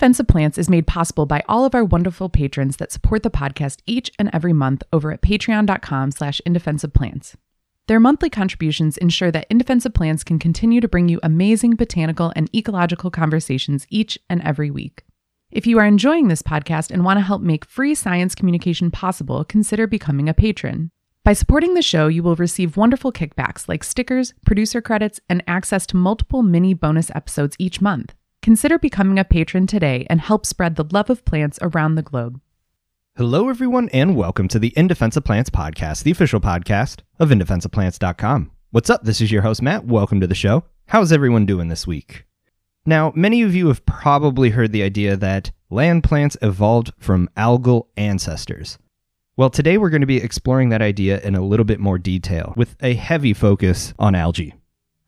Defense of Plants is made possible by all of our wonderful patrons that support the podcast each and every month over at patreon.com/indefensiveplants. Their monthly contributions ensure that In Defense of Plants can continue to bring you amazing botanical and ecological conversations each and every week. If you are enjoying this podcast and want to help make free science communication possible, consider becoming a patron. By supporting the show, you will receive wonderful kickbacks like stickers, producer credits, and access to multiple mini bonus episodes each month. Consider becoming a patron today and help spread the love of plants around the globe. Hello, everyone, and welcome to the In Defense of Plants podcast, the official podcast of indefenseofplants.com. What's up? This is your host, Matt. Welcome to the show. How's everyone doing this week? Now, many of you have probably heard the idea that land plants evolved from algal ancestors. Well, today we're going to be exploring that idea in a little bit more detail, with a heavy focus on algae.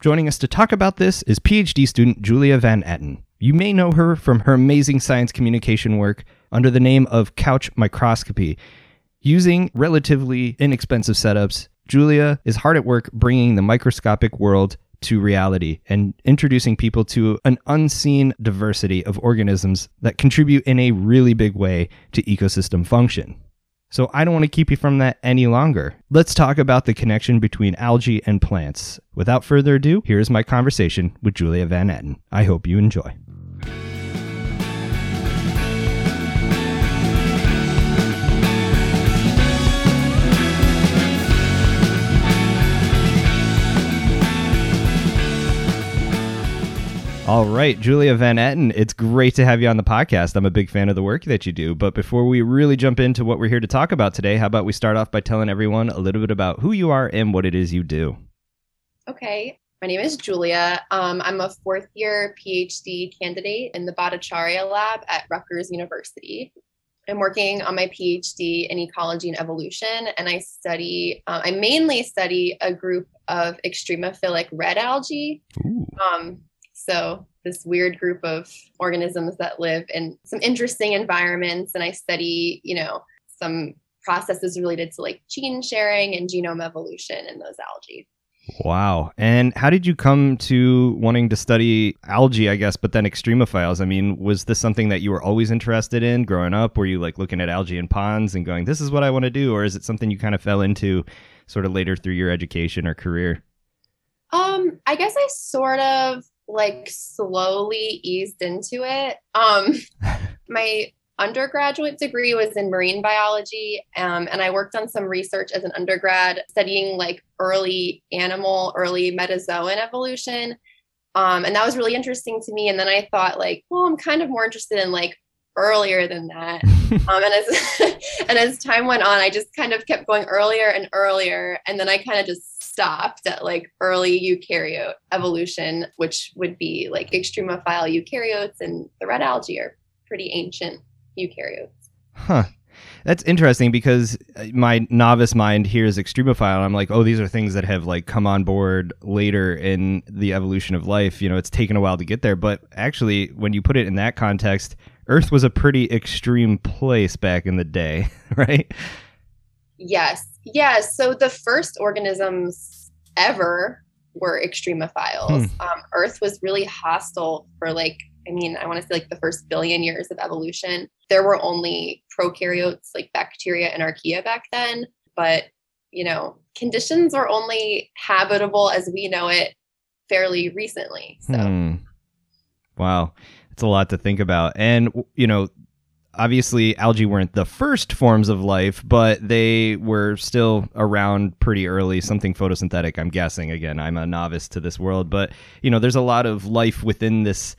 Joining us to talk about this is PhD student Julia Van Etten. You may know her from her amazing science communication work under the name of Couch Microscopy. Using relatively inexpensive setups, Julia is hard at work bringing the microscopic world to reality and introducing people to an unseen diversity of organisms that contribute in a really big way to ecosystem function. So I don't want to keep you from that any longer. Let's talk about the connection between algae and plants. Without further ado, here's my conversation with Julia Van Etten. I hope you enjoy. All right, Julia Van Etten, it's great to have you on the podcast. I'm a big fan of the work that you do. But before we really jump into what we're here to talk about today, how about we start off by telling everyone a little bit about who you are and what it is you do? Okay, my name is Julia. I'm a fourth-year PhD candidate in the Bhattacharya Lab at Rutgers University. I'm working on my PhD in ecology and evolution, and I mainly study a group of extremophilic red algae. Ooh. So this weird group of organisms that live in some interesting environments. And I study, some processes related to like gene sharing and genome evolution in those algae. Wow. And how did you come to wanting to study algae, I guess, but then extremophiles? I mean, was this something that you were always interested in growing up? Were you like looking at algae in ponds and going, this is what I want to do? Or is it something you kind of fell into sort of later through your education or career? I guess I sort of slowly eased into it. My undergraduate degree was in marine biology. And I worked on some research as an undergrad studying early metazoan evolution. And that was really interesting to me. And then I thought I'm kind of more interested in earlier than that. and as time went on, I just kind of kept going earlier and earlier. And then I kind of just stopped at early eukaryote evolution, which would be extremophile eukaryotes, and the red algae are pretty ancient eukaryotes. Huh. That's interesting because my novice mind hears extremophile and I'm like, oh, these are things that have come on board later in the evolution of life. It's taken a while to get there. But actually, when you put it in that context, Earth was a pretty extreme place back in the day, right? Yes. Yeah, so the first organisms ever were extremophiles. Earth was really hostile for the first billion years of evolution. There were only prokaryotes, bacteria and archaea back then. But, conditions were only habitable as we know it fairly recently. So, Wow, that's a lot to think about. And, obviously, algae weren't the first forms of life, but they were still around pretty early. Something photosynthetic, I'm guessing. Again, I'm a novice to this world, but there's a lot of life within this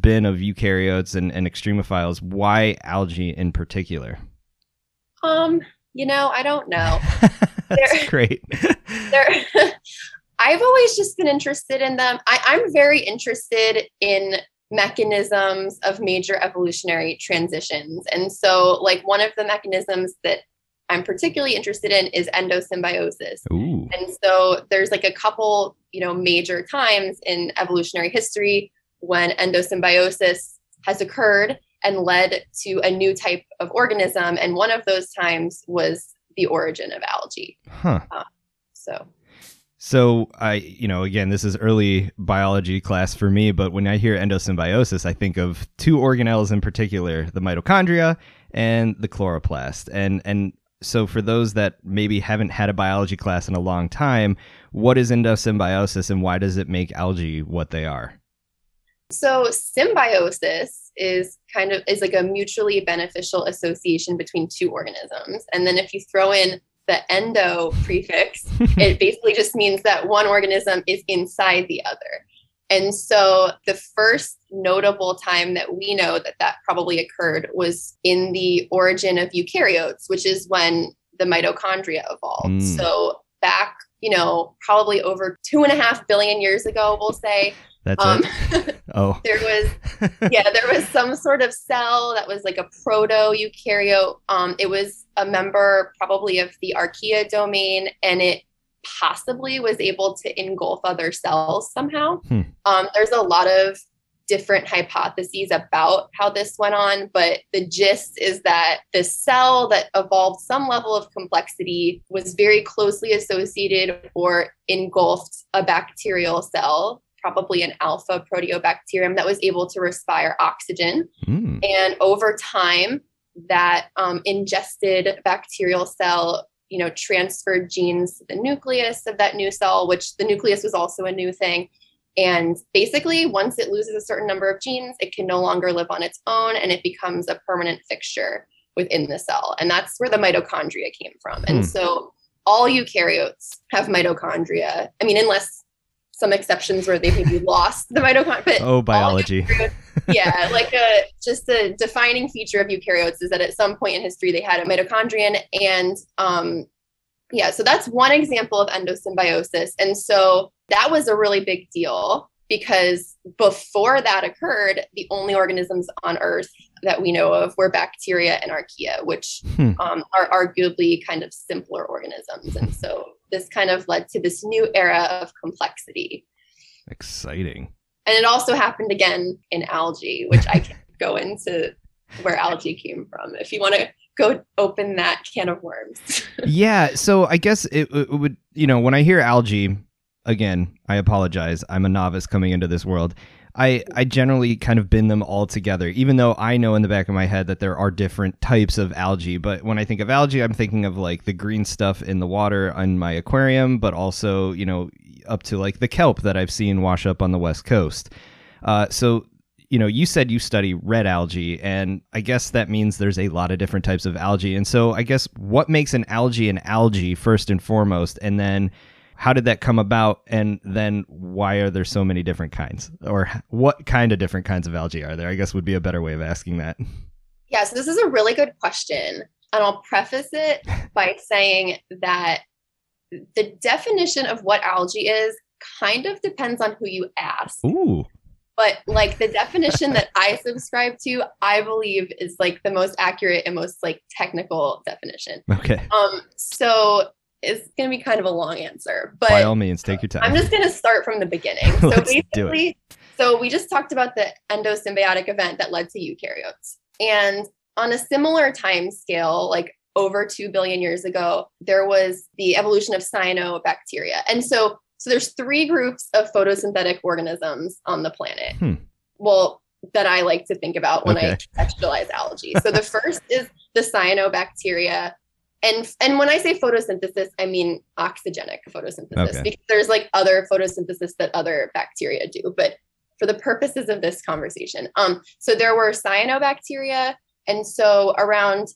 bin of eukaryotes and extremophiles. Why algae in particular? I don't know. That's great. I've always just been interested in them. I'm very interested in mechanisms of major evolutionary transitions. And so one of the mechanisms that I'm particularly interested in is endosymbiosis. Ooh. And so there's a couple, major times in evolutionary history when endosymbiosis has occurred and led to a new type of organism. And one of those times was the origin of algae. Huh. So So I, again, this is early biology class for me, but when I hear endosymbiosis, I think of two organelles in particular, the mitochondria and the chloroplast. And so for those that maybe haven't had a biology class in a long time, what is endosymbiosis and why does it make algae what they are? So symbiosis is like a mutually beneficial association between two organisms. And then if you throw in the endo prefix, it basically just means that one organism is inside the other. And so the first notable time that we know that that probably occurred was in the origin of eukaryotes, which is when the mitochondria evolved. So back, probably over 2.5 billion years ago, we'll say. That's it. Oh, there was some sort of cell that was like a proto-eukaryote. It was a member probably of the archaea domain, and it possibly was able to engulf other cells somehow. There's a lot of different hypotheses about how this went on, but the gist is that the cell that evolved some level of complexity was very closely associated or engulfed a bacterial cell, probably an alpha proteobacterium that was able to respire oxygen. And over time, that ingested bacterial cell, transferred genes to the nucleus of that new cell, which the nucleus was also a new thing. And basically, once it loses a certain number of genes, it can no longer live on its own, and it becomes a permanent fixture within the cell. And that's where the mitochondria came from. And so all eukaryotes have mitochondria. I mean, unless some exceptions where they maybe lost the mitochondria. Oh, biology. Yeah, just a defining feature of eukaryotes is that at some point in history they had a mitochondrion. And so that's one example of endosymbiosis. And so that was a really big deal because before that occurred, the only organisms on Earth that we know of were bacteria and archaea, which are arguably kind of simpler organisms. And so this kind of led to this new era of complexity. Exciting. And it also happened again in algae, which I can go into where algae came from if you want to go open that can of worms. Yeah. So I guess it would, when I hear algae, again, I apologize. I'm a novice coming into this world. I generally kind of bin them all together, even though I know in the back of my head that there are different types of algae. But when I think of algae, I'm thinking of like the green stuff in the water in my aquarium, but also, up to like the kelp that I've seen wash up on the West Coast. So, you said you study red algae, and I guess that means there's a lot of different types of algae. And so I guess what makes an algae first and foremost, and then how did that come about? And then why are there so many different kinds, or what kind of different kinds of algae are there? I guess would be a better way of asking that. Yeah. So this is a really good question. And I'll preface it by saying that the definition of what algae is kind of depends on who you ask. Ooh. But like the definition that I subscribe to, I believe is like the most accurate and most like technical definition. Okay. So it's going to be kind of a long answer, but by all means, take your time. I'm just going to start from the beginning. So basically, so we just talked about the endosymbiotic event that led to eukaryotes. And on a similar time scale, like over 2 billion years ago, there was the evolution of cyanobacteria. And so there's three groups of photosynthetic organisms on the planet. Well, that I like to think about when I contextualize algae. So the first is the cyanobacteria. And when I say photosynthesis, I mean oxygenic photosynthesis, because there's like other photosynthesis that other bacteria do. But for the purposes of this conversation, so there were cyanobacteria. And so around,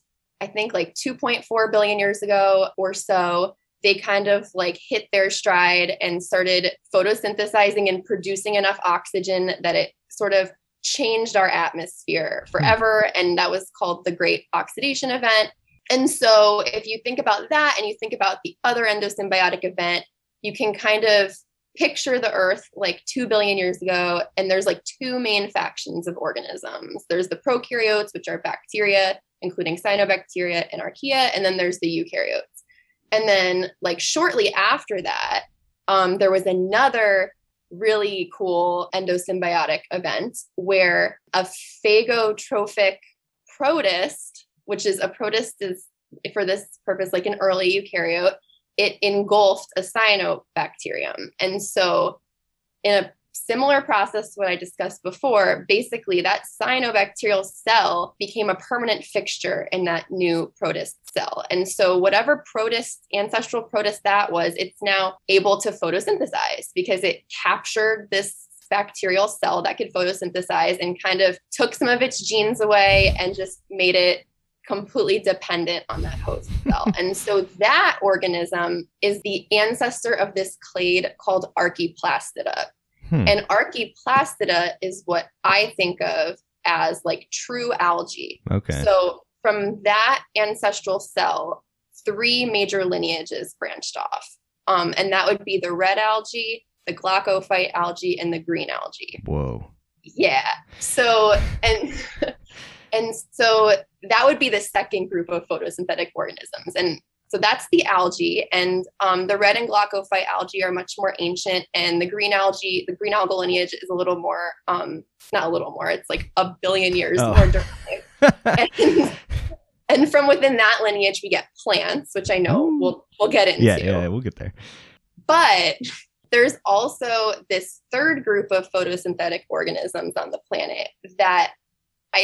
I think like 2.4 billion years ago or so, they kind of like hit their stride and started photosynthesizing and producing enough oxygen that it sort of changed our atmosphere forever. And that was called the Great Oxidation Event. And so if you think about that and you think about the other endosymbiotic event, you can kind of picture the Earth like 2 billion years ago. And there's like two main factions of organisms. There's the prokaryotes, which are bacteria, including cyanobacteria and archaea. And then there's the eukaryotes. And then like shortly after that, there was another really cool endosymbiotic event where a phagotrophic protist, which is a protist is for this purpose, like an early eukaryote, it engulfed a cyanobacterium. And so in a similar process to what I discussed before, basically that cyanobacterial cell became a permanent fixture in that new protist cell. And so whatever protist, ancestral protist that was, it's now able to photosynthesize because it captured this bacterial cell that could photosynthesize and kind of took some of its genes away and just made it completely dependent on that host cell. And so that organism is the ancestor of this clade called Archaeplastida. And Archaeplastida is what I think of as like true algae. Okay. So from that ancestral cell, three major lineages branched off. And that would be the red algae, the glaucophyte algae, and the green algae. Whoa. Yeah. So, and so that would be the second group of photosynthetic organisms. And so that's the algae, and the red and glaucophyte algae are much more ancient, and the green algae, the green algal lineage is a little more, not a little more, it's like a billion years more durable. And from within that lineage, we get plants, which I know we'll get into. Yeah, we'll get there. But there's also this third group of photosynthetic organisms on the planet that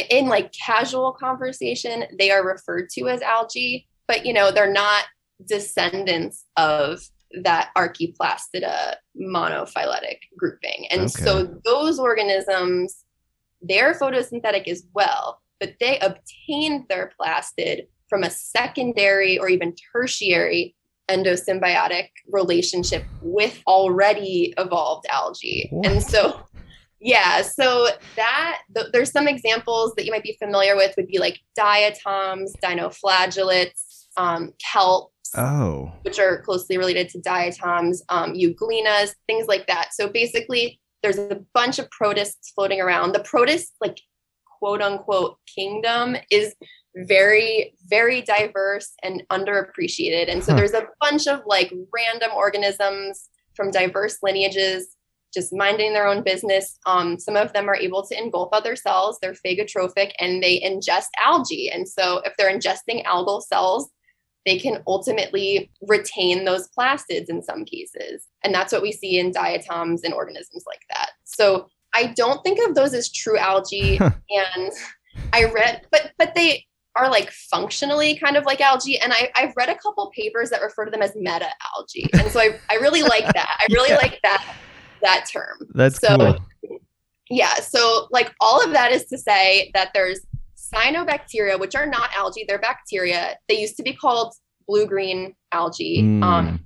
in like casual conversation, they are referred to as algae. But, you know, they're not descendants of that Archaeplastida monophyletic grouping. And so those organisms, they're photosynthetic as well, but they obtained their plastid from a secondary or even tertiary endosymbiotic relationship with already evolved algae. And so, yeah, so that there's some examples that you might be familiar with would be like diatoms, dinoflagellates, kelps, which are closely related to diatoms, euglenas, things like that. So basically there's a bunch of protists floating around. The protist, like quote unquote kingdom, is very, very diverse and underappreciated. And so there's a bunch of like random organisms from diverse lineages, just minding their own business. Some of them are able to engulf other cells. They're phagotrophic and they ingest algae. And so if they're ingesting algal cells, they can ultimately retain those plastids in some cases. And that's what we see in diatoms and organisms like that. So I don't think of those as true algae. And I read, but they are like functionally kind of like algae. And I've read a couple papers that refer to them as meta algae. And so I really like that. I really like that term. That's so cool. Yeah. So like all of that is to say that there's cyanobacteria, which are not algae, they're bacteria. They used to be called blue-green algae,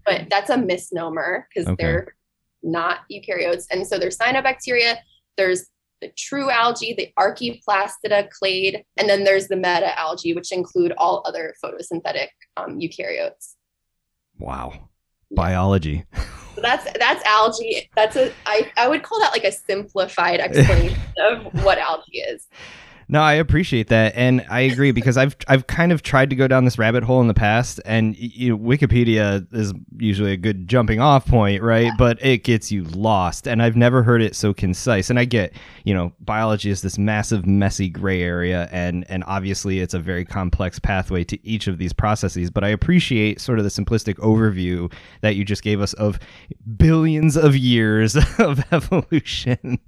but that's a misnomer because they're not eukaryotes. And so there's cyanobacteria, there's the true algae, the Archaeplastida clade, and then there's the meta algae, which include all other photosynthetic eukaryotes. Wow. Biology. So that's algae. That's I would call that like a simplified explanation of what algae is. No, I appreciate that, and I agree because I've kind of tried to go down this rabbit hole in the past, and you know, Wikipedia is usually a good jumping off point, right? Yeah. But it gets you lost, and I've never heard it so concise. And I get, you know, biology is this massive, messy gray area, and obviously it's a very complex pathway to each of these processes. But I appreciate sort of the simplistic overview that you just gave us of billions of years of evolution.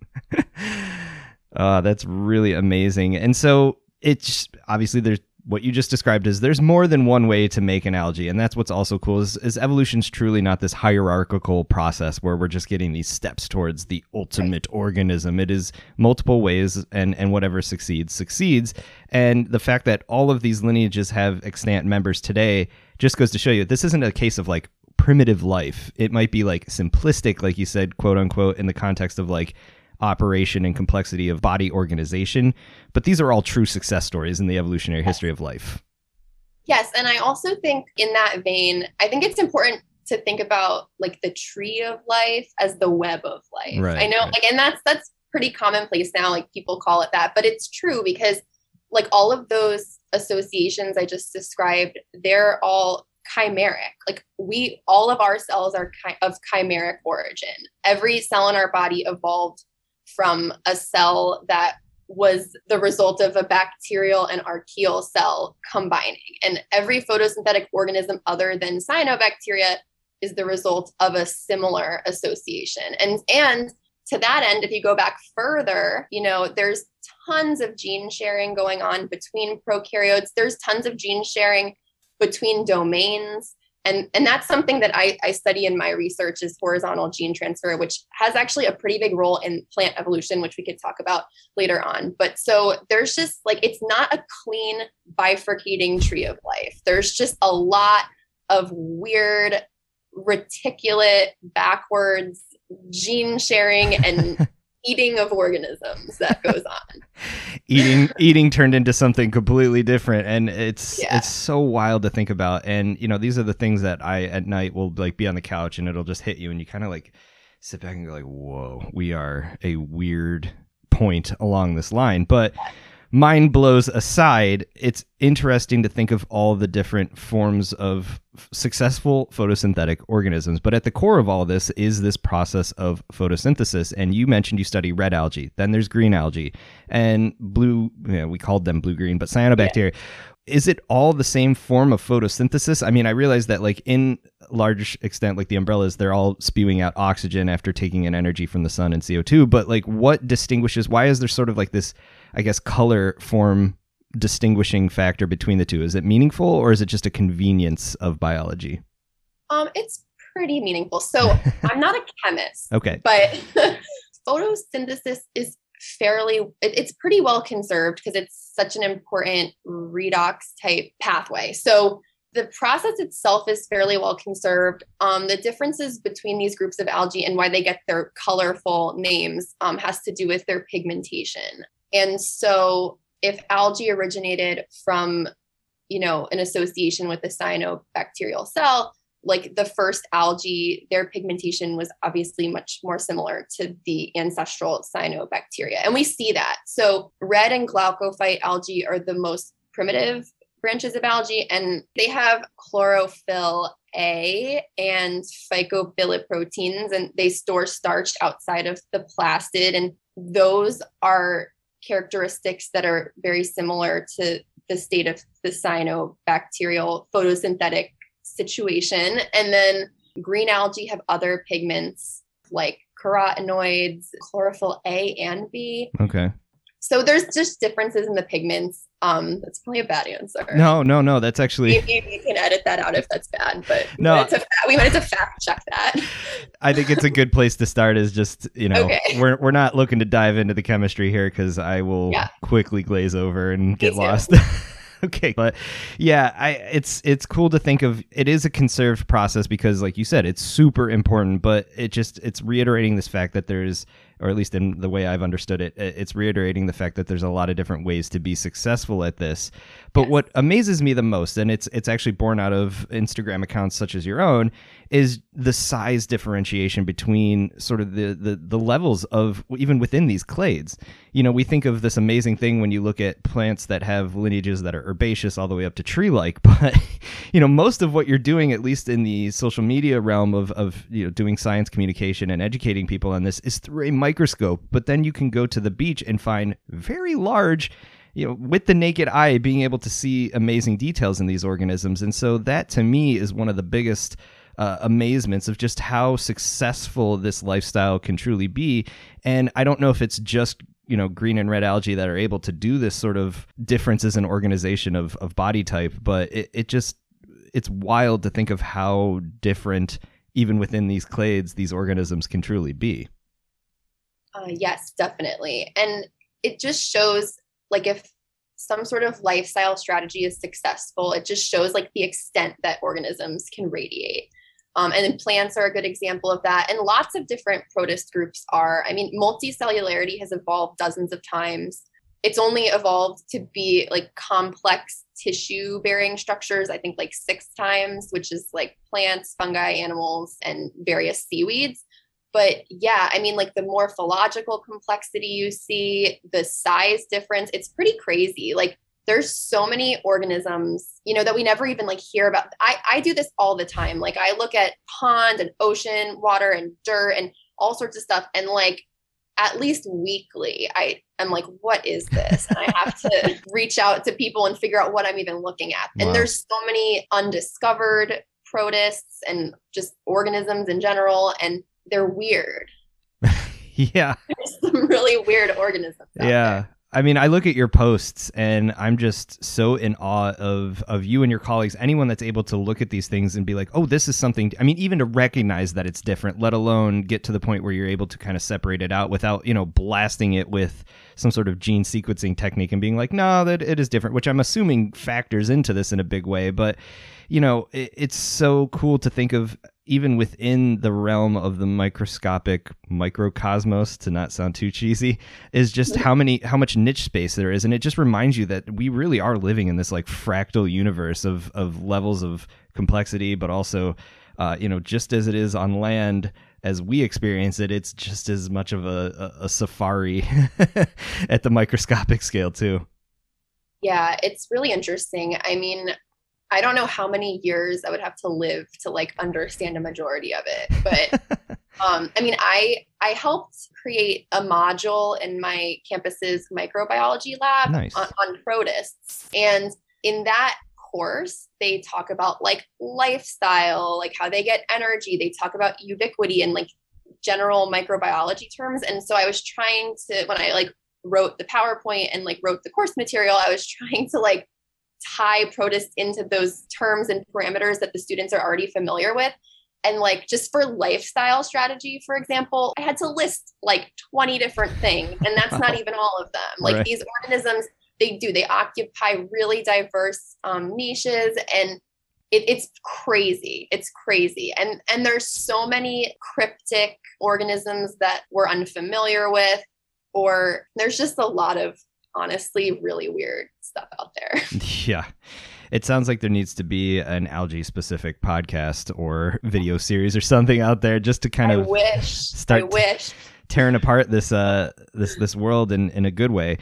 That's really amazing. And so it's obviously there's what you just described is there's more than one way to make an algae. And that's what's also cool is evolution's truly not this hierarchical process where we're just getting these steps towards the ultimate organism. It is multiple ways and whatever succeeds. And the fact that all of these lineages have extant members today just goes to show you this isn't a case of like primitive life. It might be like simplistic, like you said, quote unquote, in the context of like operation and complexity of body organization, but these are all true success stories in the evolutionary history of life. Yes, and I also think in that vein, I think it's important to think about like the tree of life as the web of life. Right, I know, right. Like, and that's pretty commonplace now, like people call it that, but it's true because like all of those associations I just described, they're all chimeric. Like all of our cells are of chimeric origin. Every cell in our body evolved from a cell that was the result of a bacterial and archaeal cell combining. And every photosynthetic organism other than cyanobacteria is the result of a similar association. And to that end, if you go back further, you know, there's tons of gene sharing going on between prokaryotes. There's tons of gene sharing between domains. And that's something that I study in my research is horizontal gene transfer, which has actually a pretty big role in plant evolution, which we could talk about later on. But so there's just like, it's not a clean bifurcating tree of life. There's just a lot of weird, reticulate, backwards gene sharing and eating of organisms that goes on. Eating turned into something completely different. And it's so wild to think about. And, you know, these are the things that I at night will like be on the couch and it'll just hit you. And you kind of like sit back and go like, whoa, we are a weird point along this line. But mind blows aside, it's interesting to think of all the different forms of successful photosynthetic organisms. But at the core of all of this is this process of photosynthesis. And you mentioned you study red algae, then there's green algae and blue, you know, we called them blue-green, but cyanobacteria. Yeah. Is it all the same form of photosynthesis? I mean, I realize that like in large extent, like the umbrellas, they're all spewing out oxygen after taking in energy from the sun and CO2. But like what distinguishes, why is there sort of like this, I guess, color form distinguishing factor between the two? Is it meaningful or is it just a convenience of biology? It's pretty meaningful. So I'm not a chemist, okay, but photosynthesis is fairly, it's pretty well conserved because it's such an important redox type pathway. So the process itself is fairly well conserved. The differences between these groups of algae and why they get their colorful names has to do with their pigmentation. And so if algae originated from, you know, an association with a cyanobacterial cell, like the first algae, their pigmentation was obviously much more similar to the ancestral cyanobacteria. And we see that. So red and glaucophyte algae are the most primitive branches of algae, and they have chlorophyll A and phycobiliproteins, and they store starch outside of the plastid. And those are characteristics that are very similar to the state of the cyanobacterial photosynthetic situation. And then green algae have other pigments like carotenoids, chlorophyll A and B. Okay. So there's just differences in the pigments. That's probably a bad answer. No. That's actually you can edit that out if that's bad. But no, we wanted to fact check that. I think it's a good place to start. Is just we're not looking to dive into the chemistry here because I will quickly glaze over and get lost. Okay, but yeah, it's cool to think of. It is a conserved process because, like you said, it's super important. But it's reiterating this fact that there's, or at least in the way I've understood it, it's reiterating the fact that there's a lot of different ways to be successful at this. But what amazes me the most, and it's actually born out of Instagram accounts such as your own, is the size differentiation between sort of the levels of even within these clades. You know, we think of this amazing thing when you look at plants that have lineages that are herbaceous all the way up to tree-like, but you know, most of what you're doing, at least in the social media realm of you know, doing science communication and educating people on this, is through a microscope. But then you can go to the beach and find very large, you know, with the naked eye, being able to see amazing details in these organisms. And so that to me is one of the biggest amazements of just how successful this lifestyle can truly be. And I don't know if it's just, you know, green and red algae that are able to do this sort of differences in organization of body type, but it's wild to think of how different even within these clades these organisms can truly be. Yes, definitely. And it just shows, like, if some sort of lifestyle strategy is successful, it just shows like the extent that organisms can radiate. And then plants are a good example of that. And lots of different protist groups are. I mean, multicellularity has evolved dozens of times. It's only evolved to be like complex tissue bearing structures, I think like 6 times, which is like plants, fungi, animals, and various seaweeds. But yeah, I mean, like the morphological complexity you see, the size difference, it's pretty crazy. Like there's so many organisms, you know, that we never even like hear about. I do this all the time. Like I look at pond and ocean water and dirt and all sorts of stuff. And like, at least weekly, I'm like, what is this? And I have to reach out to people and figure out what I'm even looking at. And there's so many undiscovered protists and just organisms in general, and they're weird. Yeah. There's some really weird organisms out there. I mean, I look at your posts and I'm just so in awe of you and your colleagues, anyone that's able to look at these things and be like, oh, this is something. I mean, even to recognize that it's different, let alone get to the point where you're able to kind of separate it out without, you know, blasting it with some sort of gene sequencing technique and being like, no, that it is different, which I'm assuming factors into this in a big way. But, you know, it's so cool to think of, even within the realm of the microscopic microcosmos, to not sound too cheesy, is just how much niche space there is. And it just reminds you that we really are living in this like fractal universe of levels of complexity, but also, you know, just as it is on land, as we experience it, it's just as much of a safari at the microscopic scale too. Yeah, it's really interesting. I mean, I don't know how many years I would have to live to like understand a majority of it, but I mean, I helped create a module in my campus's microbiology lab on protists, and in that course, they talk about like lifestyle, like how they get energy. They talk about ubiquity and like general microbiology terms, and so I was trying to, when I like wrote the PowerPoint and like wrote the course material, I was trying to like tie protists into those terms and parameters that the students are already familiar with. And like, just for lifestyle strategy, for example, I had to list like 20 different things, and that's not even all of them. Like These organisms, they occupy really diverse niches, and it's crazy. It's crazy. And there's so many cryptic organisms that we're unfamiliar with, or there's just a lot of honestly really weird stuff out there. Yeah. It sounds like there needs to be an algae specific podcast or video series or something out there just to kind start tearing apart this world in a good way.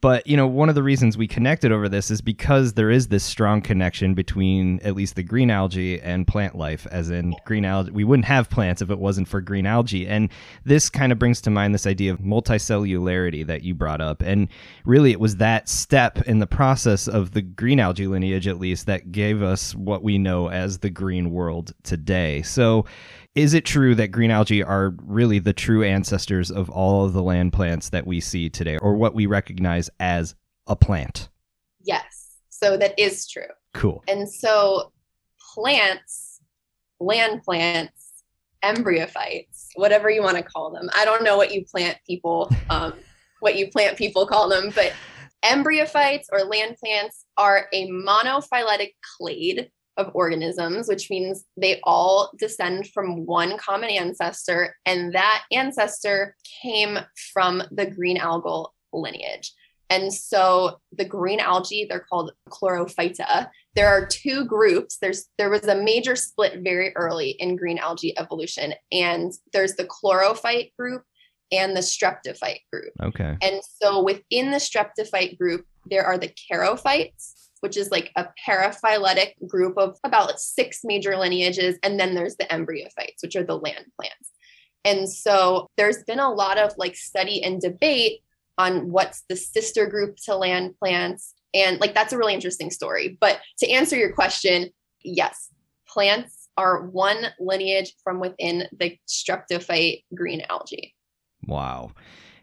But you know, one of the reasons we connected over this is because there is this strong connection between at least the green algae and plant life, as in green algae. We wouldn't have plants if it wasn't for green algae. And this kind of brings to mind this idea of multicellularity that you brought up. And really it was that step in the process of the green algae lineage, at least, that gave us what we know as the green world today. So is it true that green algae are really the true ancestors of all of the land plants that we see today, or what we recognize as a plant? Yes. So that is true. Cool. And so plants, land plants, embryophytes, whatever you want to call them. I don't know what you plant people call them, but embryophytes or land plants are a monophyletic clade of organisms, which means they all descend from one common ancestor, and that ancestor came from the green algal lineage. And so the green algae, they're called Chlorophyta. There are two groups. There was a major split very early in green algae evolution, and there's the chlorophyte group and the streptophyte group. Okay. And so within the streptophyte group, there are the charophytes, which is like a paraphyletic group of about six major lineages. And then there's the embryophytes, which are the land plants. And so there's been a lot of like study and debate on what's the sister group to land plants. And like, that's a really interesting story. But to answer your question, yes, plants are one lineage from within the streptophyte green algae. Wow.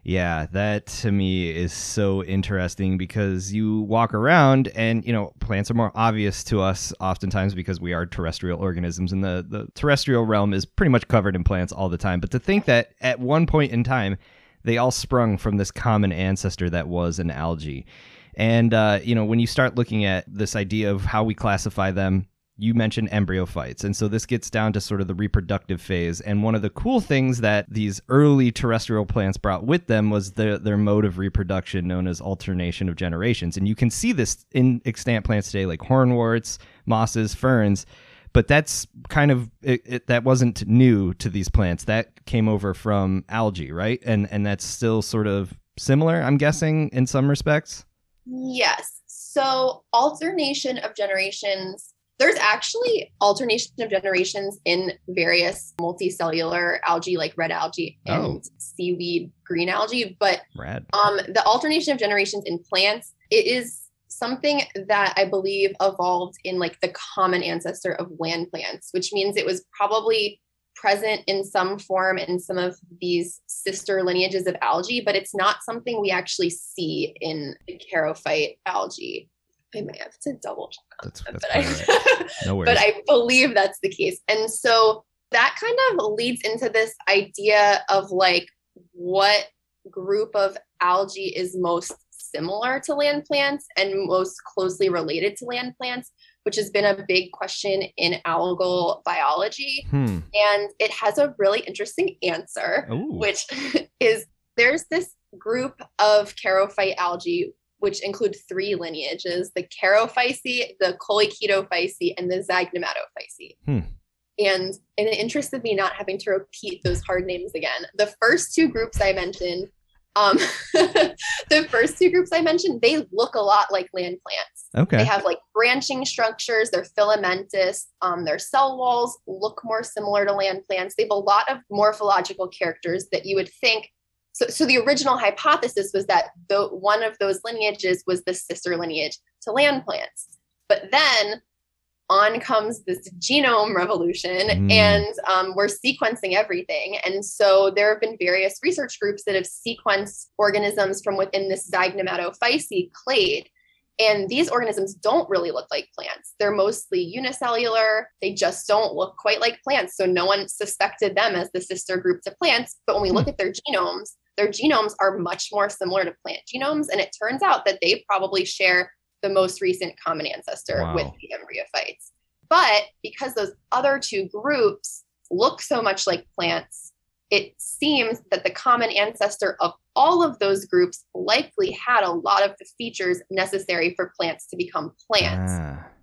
Yeah, that to me is so interesting, because you walk around and, you know, plants are more obvious to us oftentimes because we are terrestrial organisms, and the terrestrial realm is pretty much covered in plants all the time. But to think that at one point in time, they all sprung from this common ancestor that was an algae. And, you know, when you start looking at this idea of how we classify them, you mentioned embryophytes. And so this gets down to sort of the reproductive phase. And one of the cool things that these early terrestrial plants brought with them was their mode of reproduction known as alternation of generations. And you can see this in extant plants today, like hornworts, mosses, ferns. But that's kind of it, that wasn't new to these plants. That came over from algae, right? And that's still sort of similar, I'm guessing, in some respects? Yes. So alternation of generations. There's actually alternation of generations in various multicellular algae, like red algae and seaweed green algae. But the alternation of generations in plants, it is something that I believe evolved in like the common ancestor of land plants, which means it was probably present in some form in some of these sister lineages of algae, but it's not something we actually see in the charophyte algae. I might have to double check on that, but no worries. But I believe that's the case. And so that kind of leads into this idea of like what group of algae is most similar to land plants and most closely related to land plants, which has been a big question in algal biology. And it has a really interesting answer, which is there's this group of charophyte algae, which include three lineages, the Charophyceae, the Coleochaetophyceae, and the Zygnematophyceae. And in the interest of me not having to repeat those hard names again, the first two groups I mentioned, they look a lot like land plants. Okay. They have like branching structures. They're filamentous. Their cell walls look more similar to land plants. They have a lot of morphological characters that you would think. So the original hypothesis was that one of those lineages was the sister lineage to land plants. But then on comes this genome revolution, and we're sequencing everything. And so there have been various research groups that have sequenced organisms from within this Zygnematophyceae clade. And these organisms don't really look like plants. They're mostly unicellular. They just don't look quite like plants. So no one suspected them as the sister group to plants. But when we look at their genomes are much more similar to plant genomes. And it turns out that they probably share the most recent common ancestor with the embryophytes. But because those other two groups look so much like plants, it seems that the common ancestor of all of those groups likely had a lot of the features necessary for plants to become plants,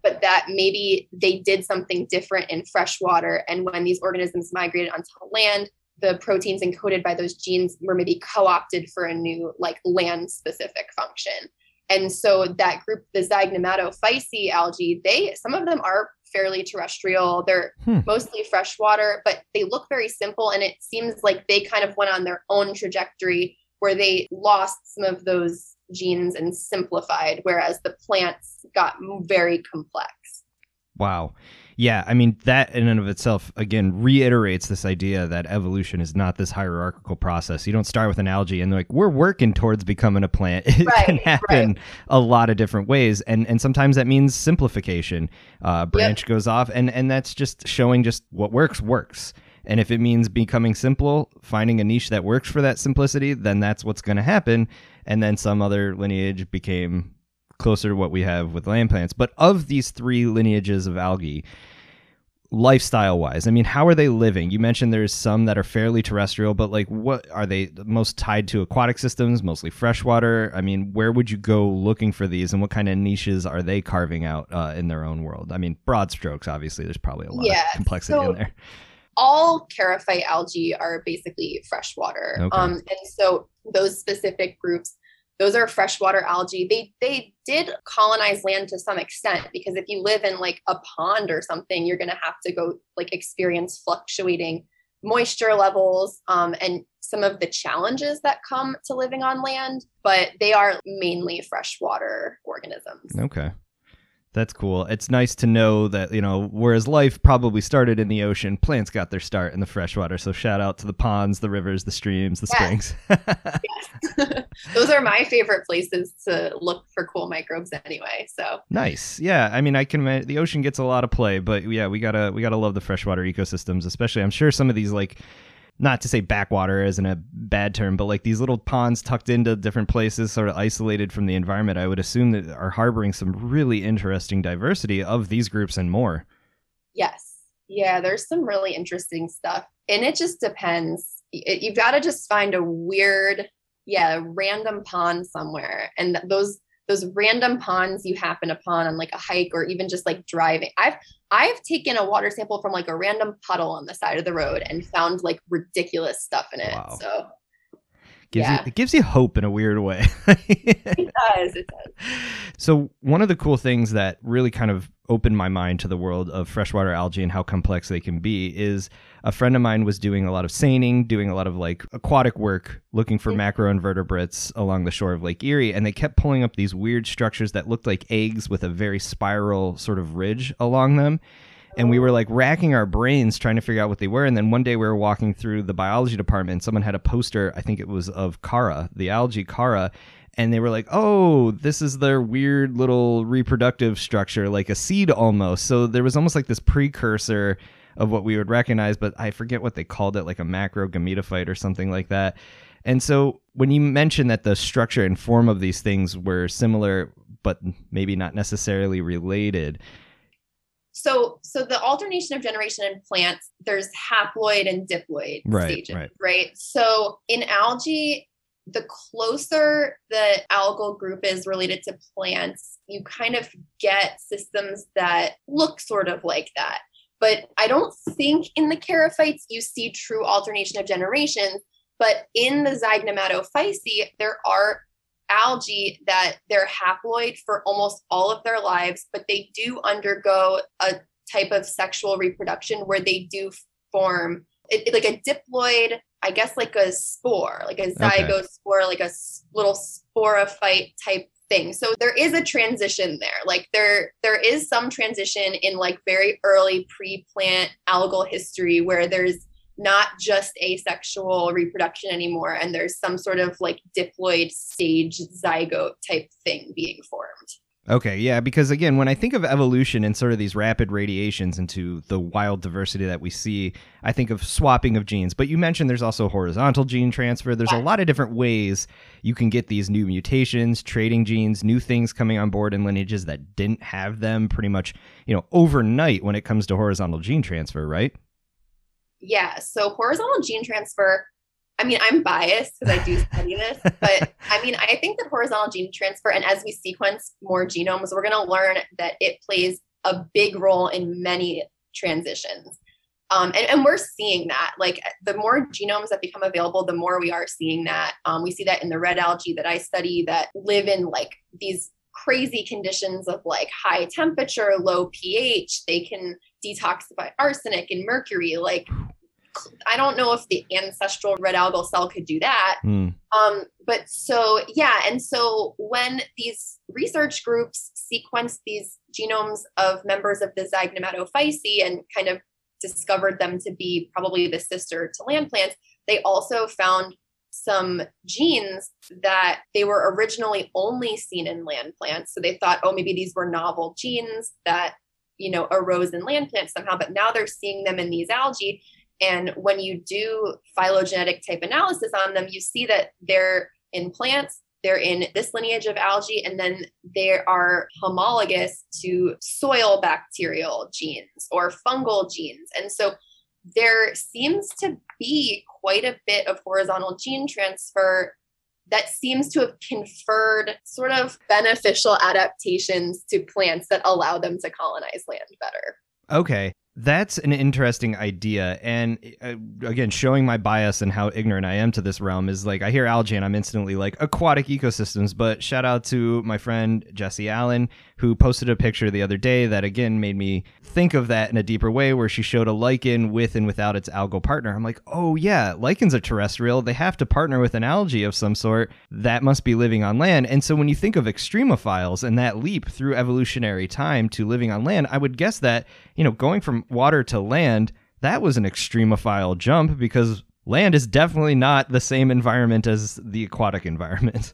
but that maybe they did something different in freshwater. And when these organisms migrated onto land, the proteins encoded by those genes were maybe co-opted for a new like land-specific function. And so that group, the Zygnematophyceae algae, some of them are fairly terrestrial. They're mostly freshwater, but they look very simple. And it seems like they kind of went on their own trajectory where they lost some of those genes and simplified, whereas the plants got very complex. Wow. Yeah. I mean, that in and of itself, again, reiterates this idea that evolution is not this hierarchical process. You don't start with an algae and like, we're working towards becoming a plant. It can happen a lot of different ways. And sometimes that means simplification. Branch goes off and that's just showing just what works. And if it means becoming simple, finding a niche that works for that simplicity, then that's what's going to happen. And then some other lineage became closer to what we have with land plants. But of these three lineages of algae, lifestyle-wise, I mean, how are they living? You mentioned there's some that are fairly terrestrial, but like, what are they most tied to? Aquatic systems, mostly freshwater? I mean, where would you go looking for these, and what kind of niches are they carving out in their own world? I mean, broad strokes, obviously, there's probably a lot of complexity in there. All charophyte algae are basically freshwater. And so those specific groups, those are freshwater algae. They did colonize land to some extent, because if you live in like a pond or something, you're going to have to go like experience fluctuating moisture levels and some of the challenges that come to living on land, but they are mainly freshwater organisms. Okay. That's cool. It's nice to know that, you know, whereas life probably started in the ocean, plants got their start in the freshwater. So shout out to the ponds, the rivers, the streams, the springs. Those are my favorite places to look for cool microbes anyway. So nice. Yeah. I mean, the ocean gets a lot of play, but yeah, we gotta love the freshwater ecosystems, especially. I'm sure some of these, like, not to say backwater isn't a bad term, but like these little ponds tucked into different places, sort of isolated from the environment, I would assume that are harboring some really interesting diversity of these groups and more. Yes. Yeah, there's some really interesting stuff. And it just depends. You've got to just find a weird, random pond somewhere. And those random ponds you happen upon on like a hike or even just like driving. I've taken a water sample from like a random puddle on the side of the road and found like ridiculous stuff in it. Wow. So It gives you hope in a weird way. It does. So one of the cool things that really kind of opened my mind to the world of freshwater algae and how complex they can be is a friend of mine was doing a lot of seining, doing a lot of like aquatic work, looking for macroinvertebrates along the shore of Lake Erie. And they kept pulling up these weird structures that looked like eggs with a very spiral sort of ridge along them. And we were like racking our brains trying to figure out what they were. And then one day we were walking through the biology department and someone had a poster, I think it was of Kara, the algae Kara. And they were like, oh, this is their weird little reproductive structure, like a seed almost. So there was almost like this precursor of what we would recognize, but I forget what they called it, like a macrogametophyte or something like that. And so when you mentioned that the structure and form of these things were similar, but maybe not necessarily related. So the alternation of generation in plants, there's haploid and diploid stages, right? So in algae, the closer the algal group is related to plants, you kind of get systems that look sort of like that. But I don't think in the charophytes you see true alternation of generations, but in the Zygnematophyceae, there are algae that they're haploid for almost all of their lives, but they do undergo a type of sexual reproduction where they do form like a diploid, I guess, like a spore, like a zygospore, like a little sporophyte type thing. So there is a transition there. Like there is some transition in like very early pre-plant algal history where there's not just asexual reproduction anymore. And there's some sort of like diploid stage zygote type thing being formed. Okay. Yeah. Because again, when I think of evolution and sort of these rapid radiations into the wild diversity that we see, I think of swapping of genes, but you mentioned there's also horizontal gene transfer. There's a lot of different ways you can get these new mutations, trading genes, new things coming on board in lineages that didn't have them pretty much, you know, overnight when it comes to horizontal gene transfer, right? Yeah. So horizontal gene transfer, I mean, I'm biased because I do study this, but I mean, I think that horizontal gene transfer, and as we sequence more genomes, we're going to learn that it plays a big role in many transitions. And we're seeing that, like the more genomes that become available, the more we are seeing that. We see that in the red algae that I study that live in like these crazy conditions of like high temperature, low pH. They can detoxify arsenic and mercury. Like, I don't know if the ancestral red algal cell could do that. But so, yeah. And so when these research groups sequenced these genomes of members of the Zygnematophyceae and kind of discovered them to be probably the sister to land plants, they also found some genes that they were originally only seen in land plants. So they thought, oh, maybe these were novel genes that, you know, arose in land plants somehow, but now they're seeing them in these algae. And when you do phylogenetic type analysis on them, you see that they're in plants, they're in this lineage of algae, and then they are homologous to soil bacterial genes or fungal genes. And so there seems to be quite a bit of horizontal gene transfer that seems to have conferred sort of beneficial adaptations to plants that allow them to colonize land better. Okay. That's an interesting idea. And again, showing my bias and how ignorant I am to this realm is like, I hear algae and I'm instantly like aquatic ecosystems, but shout out to my friend Jesse Allen, who posted a picture the other day that again made me think of that in a deeper way, where she showed a lichen with and without its algal partner. I'm like, oh yeah, lichens are terrestrial. They have to partner with an algae of some sort that must be living on land. And so when you think of extremophiles and that leap through evolutionary time to living on land, I would guess that, you know, going from water to land, that was an extremophile jump because land is definitely not the same environment as the aquatic environment.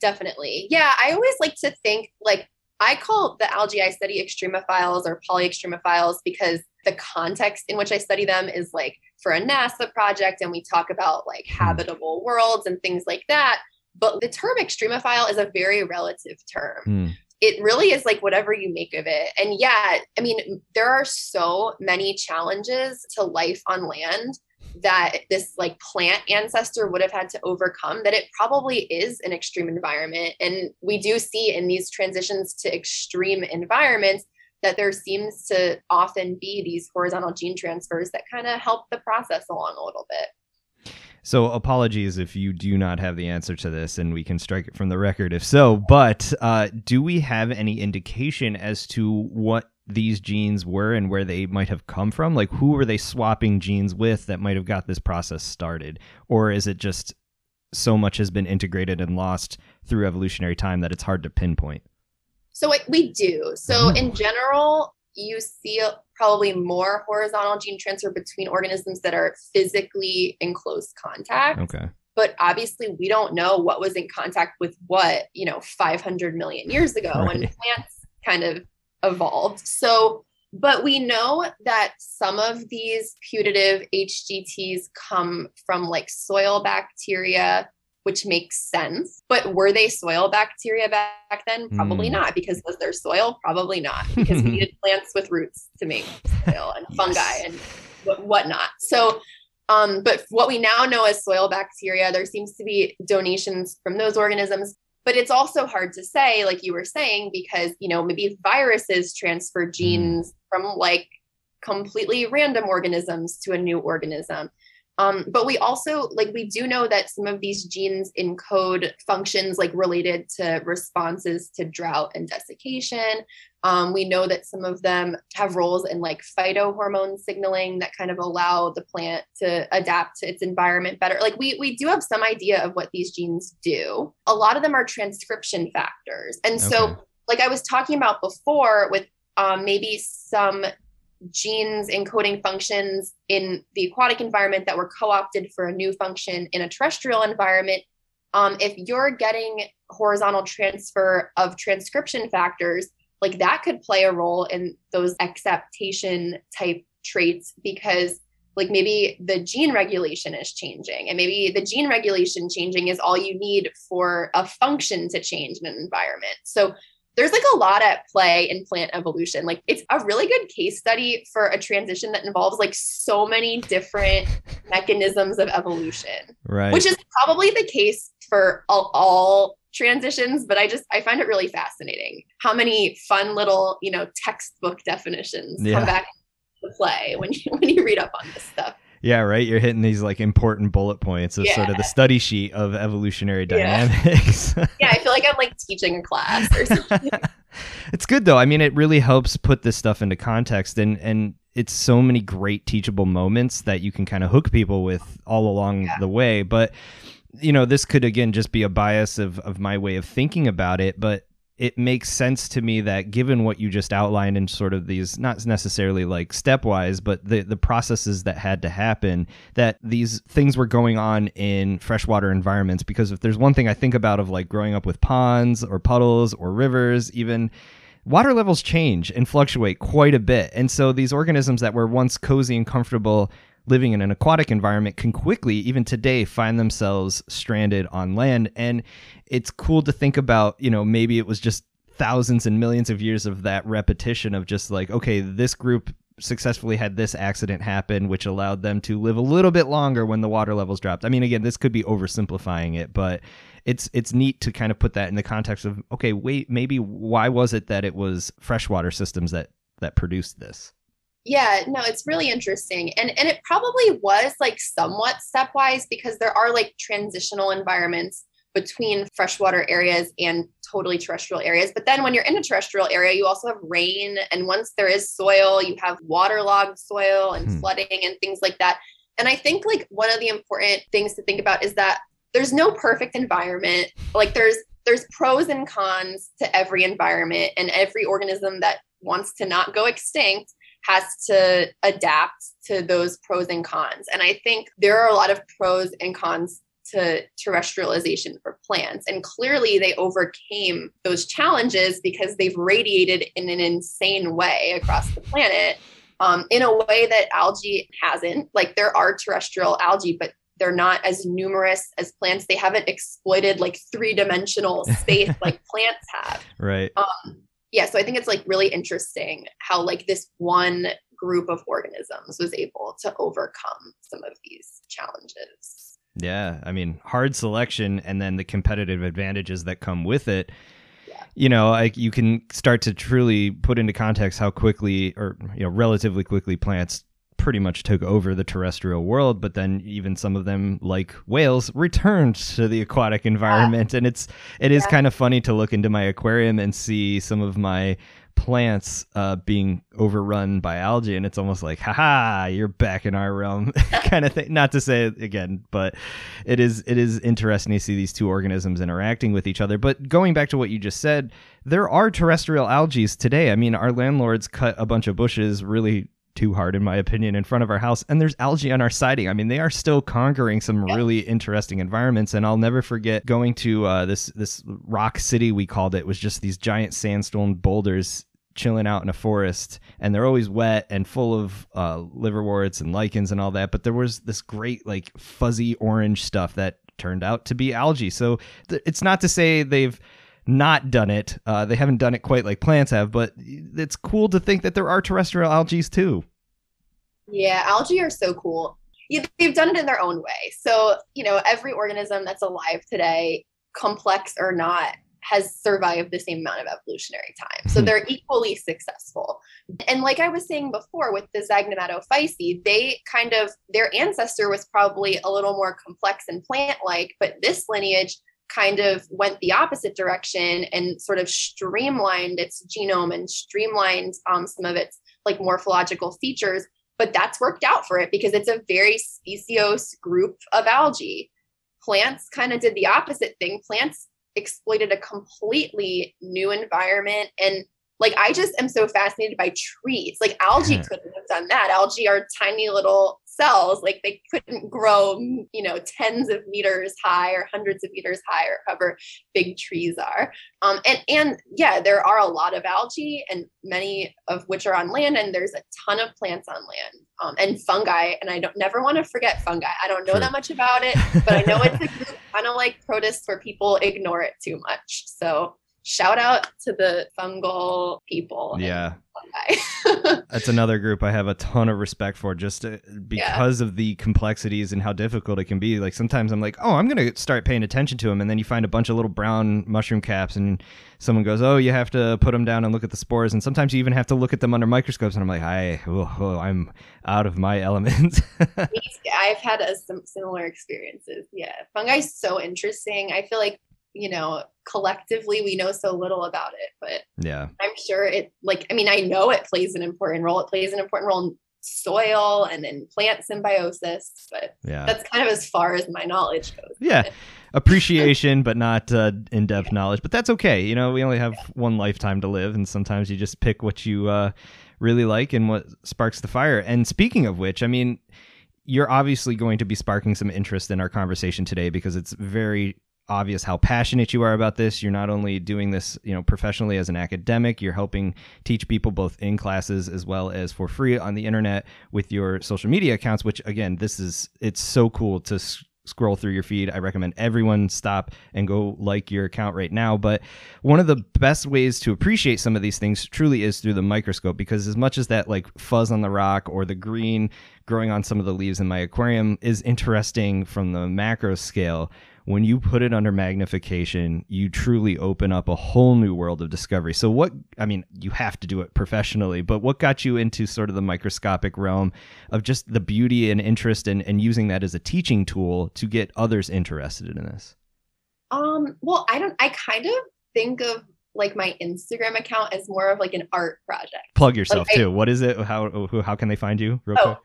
Definitely. Yeah. I always like to think, like, I call the algae I study extremophiles or polyextremophiles because the context in which I study them is like for a NASA project and we talk about like habitable worlds and things like that. But the term extremophile is a very relative term. It really is like whatever you make of it. And yeah, I mean, there are so many challenges to life on land that this like plant ancestor would have had to overcome that it probably is an extreme environment. And we do see in these transitions to extreme environments that there seems to often be these horizontal gene transfers that kind of help the process along a little bit. So apologies if you do not have the answer to this, and we can strike it from the record if so, but do we have any indication as to what these genes were and where they might have come from? Like, who were they swapping genes with that might have got this process started? Or is it just so much has been integrated and lost through evolutionary time that it's hard to pinpoint? So we do. So in general, you see probably more horizontal gene transfer between organisms that are physically in close contact. Okay. But obviously we don't know what was in contact with what, 500 million years ago right. when plants kind of evolved. So, but we know that some of these putative HGTs come from like soil bacteria, which makes sense. But were they soil bacteria back then? Probably not. Because was there soil? Probably not. Because we needed plants with roots to make soil and fungi and whatnot. So, but what we now know as soil bacteria, there seems to be donations from those organisms. But it's also hard to say, like you were saying, because, maybe viruses transfer genes from like completely random organisms to a new organism. But we also we do know that some of these genes encode functions like related to responses to drought and desiccation. We know that some of them have roles in like phytohormone signaling that kind of allow the plant to adapt to its environment better. Like we do have some idea of what these genes do. A lot of them are transcription factors. And so like I was talking about before with maybe some genes encoding functions in the aquatic environment that were co-opted for a new function in a terrestrial environment. If you're getting horizontal transfer of transcription factors, like that could play a role in those acceptation type traits, because like maybe the gene regulation is changing, and maybe the gene regulation changing is all you need for a function to change in an environment. So there's like a lot at play in plant evolution. Like it's a really good case study for a transition that involves like so many different mechanisms of evolution, right? Which is probably the case for all transitions, but I find it really fascinating how many fun little, textbook definitions come back to play when you read up on this stuff. Yeah, right. You're hitting these like important bullet points of sort of the study sheet of evolutionary dynamics. Yeah, I feel like I'm like teaching a class or something. It's good though. I mean, it really helps put this stuff into context, and it's so many great teachable moments that you can kind of hook people with all along the way. But, this could again just be a bias of my way of thinking about it, but it makes sense to me that given what you just outlined in sort of these, not necessarily like stepwise, but the processes that had to happen, that these things were going on in freshwater environments. Because if there's one thing I think about of like growing up with ponds or puddles or rivers, even water levels change and fluctuate quite a bit. And so these organisms that were once cozy and comfortable living in an aquatic environment can quickly, even today, find themselves stranded on land. And it's cool to think about, maybe it was just thousands and millions of years of that repetition of just like, okay, this group successfully had this accident happen, which allowed them to live a little bit longer when the water levels dropped. I mean, again, this could be oversimplifying it, but it's neat to kind of put that in the context of, okay, wait, maybe why was it that it was freshwater systems that produced this? Yeah, no, it's really interesting. And it probably was like somewhat stepwise, because there are like transitional environments between freshwater areas and totally terrestrial areas. But then when you're in a terrestrial area, you also have rain. And once there is soil, you have waterlogged soil and flooding and things like that. And I think like one of the important things to think about is that there's no perfect environment. Like there's pros and cons to every environment, and every organism that wants to not go extinct has to adapt to those pros and cons. And I think there are a lot of pros and cons to terrestrialization for plants. And clearly they overcame those challenges because they've radiated in an insane way across the planet, in a way that algae hasn't. Like there are terrestrial algae, but they're not as numerous as plants. They haven't exploited like three-dimensional space like plants have. Right. So I think it's like really interesting how like this one group of organisms was able to overcome some of these challenges. Yeah. I mean, hard selection and then the competitive advantages that come with it. Yeah. You can start to truly put into context how quickly, or relatively quickly, plants pretty much took over the terrestrial world, but then even some of them, like whales, returned to the aquatic environment. And it is kind of funny to look into my aquarium and see some of my plants being overrun by algae, and it's almost like, haha, you're back in our realm kind of thing. Not to say it again, but it is interesting to see these two organisms interacting with each other. But going back to what you just said, there are terrestrial algae today. I mean, our landlords cut a bunch of bushes really too hard, in my opinion, in front of our house, and there's algae on our siding. I mean, they are still conquering some really interesting environments. And I'll never forget going to this rock city, we called it. It was just these giant sandstone boulders chilling out in a forest, and they're always wet and full of liverworts and lichens and all that, but there was this great like fuzzy orange stuff that turned out to be algae. So it's not to say they've not done it. They haven't done it quite like plants have, but it's cool to think that there are terrestrial algae too. Yeah, algae are so cool. Yeah, they've done it in their own way. So, you know, every organism that's alive today, complex or not, has survived the same amount of evolutionary time. So they're equally successful. And like I was saying before with the Zygnematophyceae, their ancestor was probably a little more complex and plant-like, but this lineage kind of went the opposite direction and sort of streamlined its genome and streamlined some of its like morphological features. But that's worked out for it because it's a very speciose group of algae. Plants kind of did the opposite thing. Plants exploited a completely new environment. And like, I just am so fascinated by trees. Like algae couldn't have done that. Algae are tiny little cells. Like they couldn't grow, you know, tens of meters high or hundreds of meters high or however big trees are. And there are a lot of algae, and many of which are on land, and there's a ton of plants on land, and fungi. And I never want to forget fungi. I don't know that much about it, but I know it's a group kind of like protists where people ignore it too much. So shout out to the fungal people. Yeah. That's another group I have a ton of respect for, just because of the complexities and how difficult it can be. Like sometimes I'm like, oh, I'm going to start paying attention to them. And then you find a bunch of little brown mushroom caps and someone goes, oh, you have to put them down and look at the spores. And sometimes you even have to look at them under microscopes. And I'm like, I'm out of my element. I've had some similar experiences. Yeah. Fungi is so interesting. I feel like, you know, collectively we know so little about it, but yeah, I'm sure I know it plays an important role. It plays an important role in soil and in plant symbiosis, but that's kind of as far as my knowledge goes. Yeah. Appreciation, but not in-depth knowledge, but that's okay. You know, we only have one lifetime to live, and sometimes you just pick what you really like and what sparks the fire. And speaking of which, I mean, you're obviously going to be sparking some interest in our conversation today because it's very obvious how passionate you are about this. You're not only doing this, you know, professionally as an academic, you're helping teach people both in classes as well as for free on the internet with your social media accounts, which again, it's so cool to scroll through your feed. I recommend everyone stop and go like your account right now. But one of the best ways to appreciate some of these things truly is through the microscope, because as much as that like fuzz on the rock or the green growing on some of the leaves in my aquarium is interesting from the macro scale, when you put it under magnification, you truly open up a whole new world of discovery. So you have to do it professionally, but what got you into sort of the microscopic realm of just the beauty and interest and using that as a teaching tool to get others interested in this? Well, I kind of think of like my Instagram account as more of like an art project. Plug yourself too. What is it? How can they find you?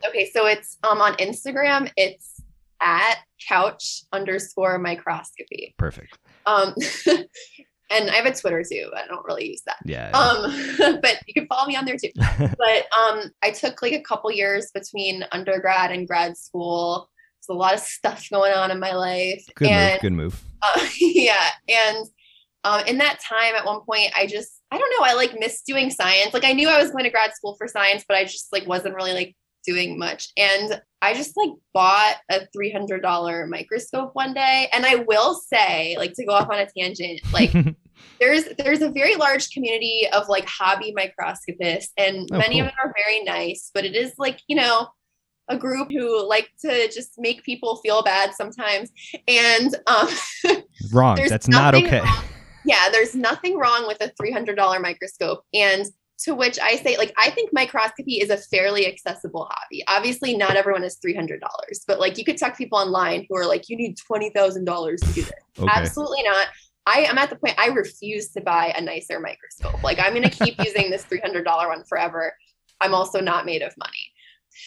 Okay. So it's on Instagram, it's at couch_microscopy. Perfect. And I have a Twitter too. I don't really use that. Yeah. But you can follow me on there too. But I took like a couple years between undergrad and grad school. There's a lot of stuff going on in my life. Good move. Yeah. And in that time, at one point, I like missed doing science. Like I knew I was going to grad school for science, but I just like wasn't really like doing much. And I just like bought a $300 microscope one day. And I will say, like, to go off on a tangent, like there's a very large community of like hobby microscopists, and many of them are very nice, but it is like, you know, a group who like to just make people feel bad sometimes. And wrong. That's not okay. There's nothing wrong with a $300 microscope. And To which I say, like, I think microscopy is a fairly accessible hobby. Obviously, not everyone is $300, but like you could talk to people online who are like, you need $20,000 to do this. Okay. Absolutely not. I am at the point I refuse to buy a nicer microscope. Like, I'm going to keep using this $300 one forever. I'm also not made of money.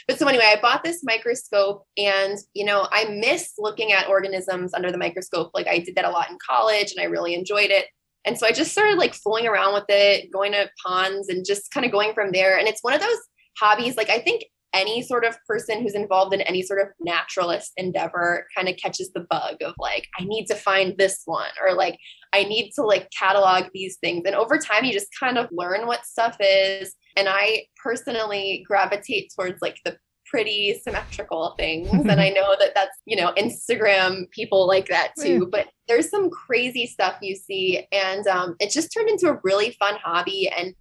But so anyway, I bought this microscope and, you know, I miss looking at organisms under the microscope. Like, I did that a lot in college and I really enjoyed it. And so I just started like fooling around with it, going to ponds and just kind of going from there. And it's one of those hobbies, like I think any sort of person who's involved in any sort of naturalist endeavor kind of catches the bug of like, I need to find this one, or like, I need to like catalog these things. And over time, you just kind of learn what stuff is. And I personally gravitate towards like the pretty symmetrical things. And I know that that's, you know, Instagram people like that too, but there's some crazy stuff you see. And it just turned into a really fun hobby. And,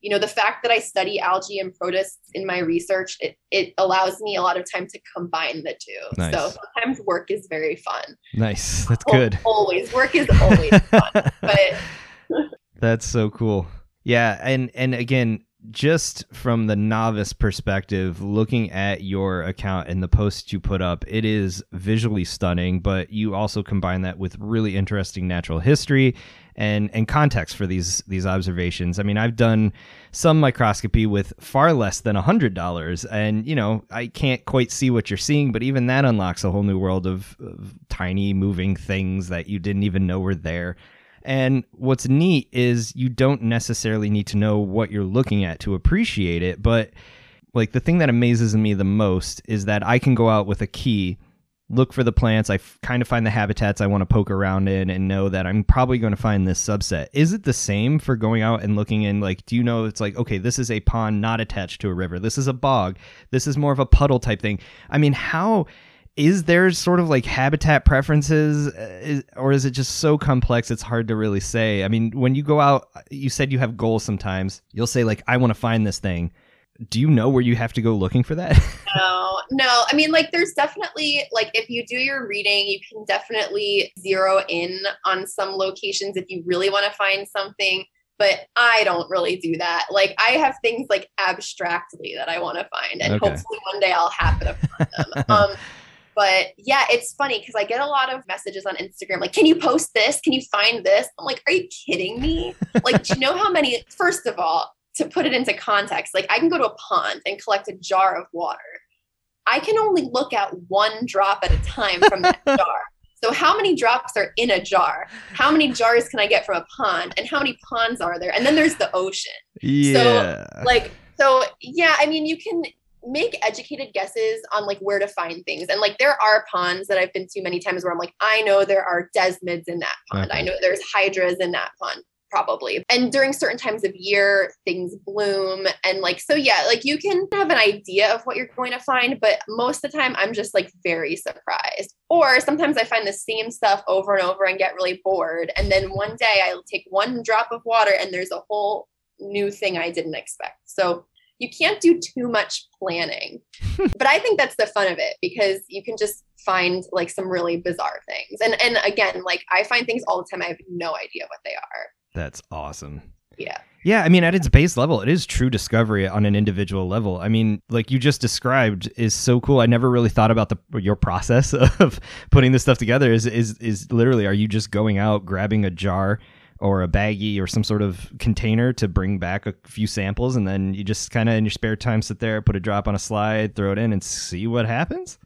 you know, the fact that I study algae and protists in my research, it allows me a lot of time to combine the two. Nice. So sometimes work is very fun. Nice. That's good. Always. Work is always fun. But that's so cool. Yeah. And again, just from the novice perspective, looking at your account and the posts you put up, it is visually stunning, but you also combine that with really interesting natural history and context for these observations. I mean, I've done some microscopy with far less than $100, and, you know, I can't quite see what you're seeing, but even that unlocks a whole new world of tiny moving things that you didn't even know were there. And what's neat is you don't necessarily need to know what you're looking at to appreciate it. But like the thing that amazes me the most is that I can go out with a key, look for the plants. I kind of find the habitats I want to poke around in and know that I'm probably going to find this subset. Is it the same for going out and looking in? Like, do you know, it's like, okay, this is a pond not attached to a river. This is a bog. This is more of a puddle type thing. I mean, how... is there sort of like habitat preferences or is it just so complex it's hard to really say? I mean, when you go out, you said you have goals sometimes. You'll say like, I want to find this thing. Do you know where you have to go looking for that? No. I mean, like there's definitely like if you do your reading, you can definitely zero in on some locations if you really want to find something. But I don't really do that. Like I have things like abstractly that I want to find and hopefully one day I'll happen upon them. But yeah, it's funny because I get a lot of messages on Instagram, like, can you post this? Can you find this? I'm like, are you kidding me? Like, do you know how many, first of all, to put it into context, like I can go to a pond and collect a jar of water. I can only look at one drop at a time from that jar. So how many drops are in a jar? How many jars can I get from a pond? And how many ponds are there? And then there's the ocean. Yeah. So yeah, I mean, you can make educated guesses on like where to find things. And like, there are ponds that I've been to many times where I'm like, I know there are desmids in that pond. Okay. I know there's hydras in that pond probably. And during certain times of year, things bloom. And like, so yeah, like you can have an idea of what you're going to find, but most of the time I'm just like very surprised. Or sometimes I find the same stuff over and over and get really bored. And then one day I'll take one drop of water and there's a whole new thing I didn't expect. So you can't do too much planning, but I think that's the fun of it because you can just find like some really bizarre things. And again, like I find things all the time. I have no idea what they are. That's awesome. Yeah. Yeah. I mean, at its base level, it is true discovery on an individual level. I mean, like you just described is so cool. I never really thought about your process of putting this stuff together is literally, are you just going out, grabbing a jar or a baggie or some sort of container to bring back a few samples, and then you just kind of in your spare time sit there, put a drop on a slide, throw it in and see what happens?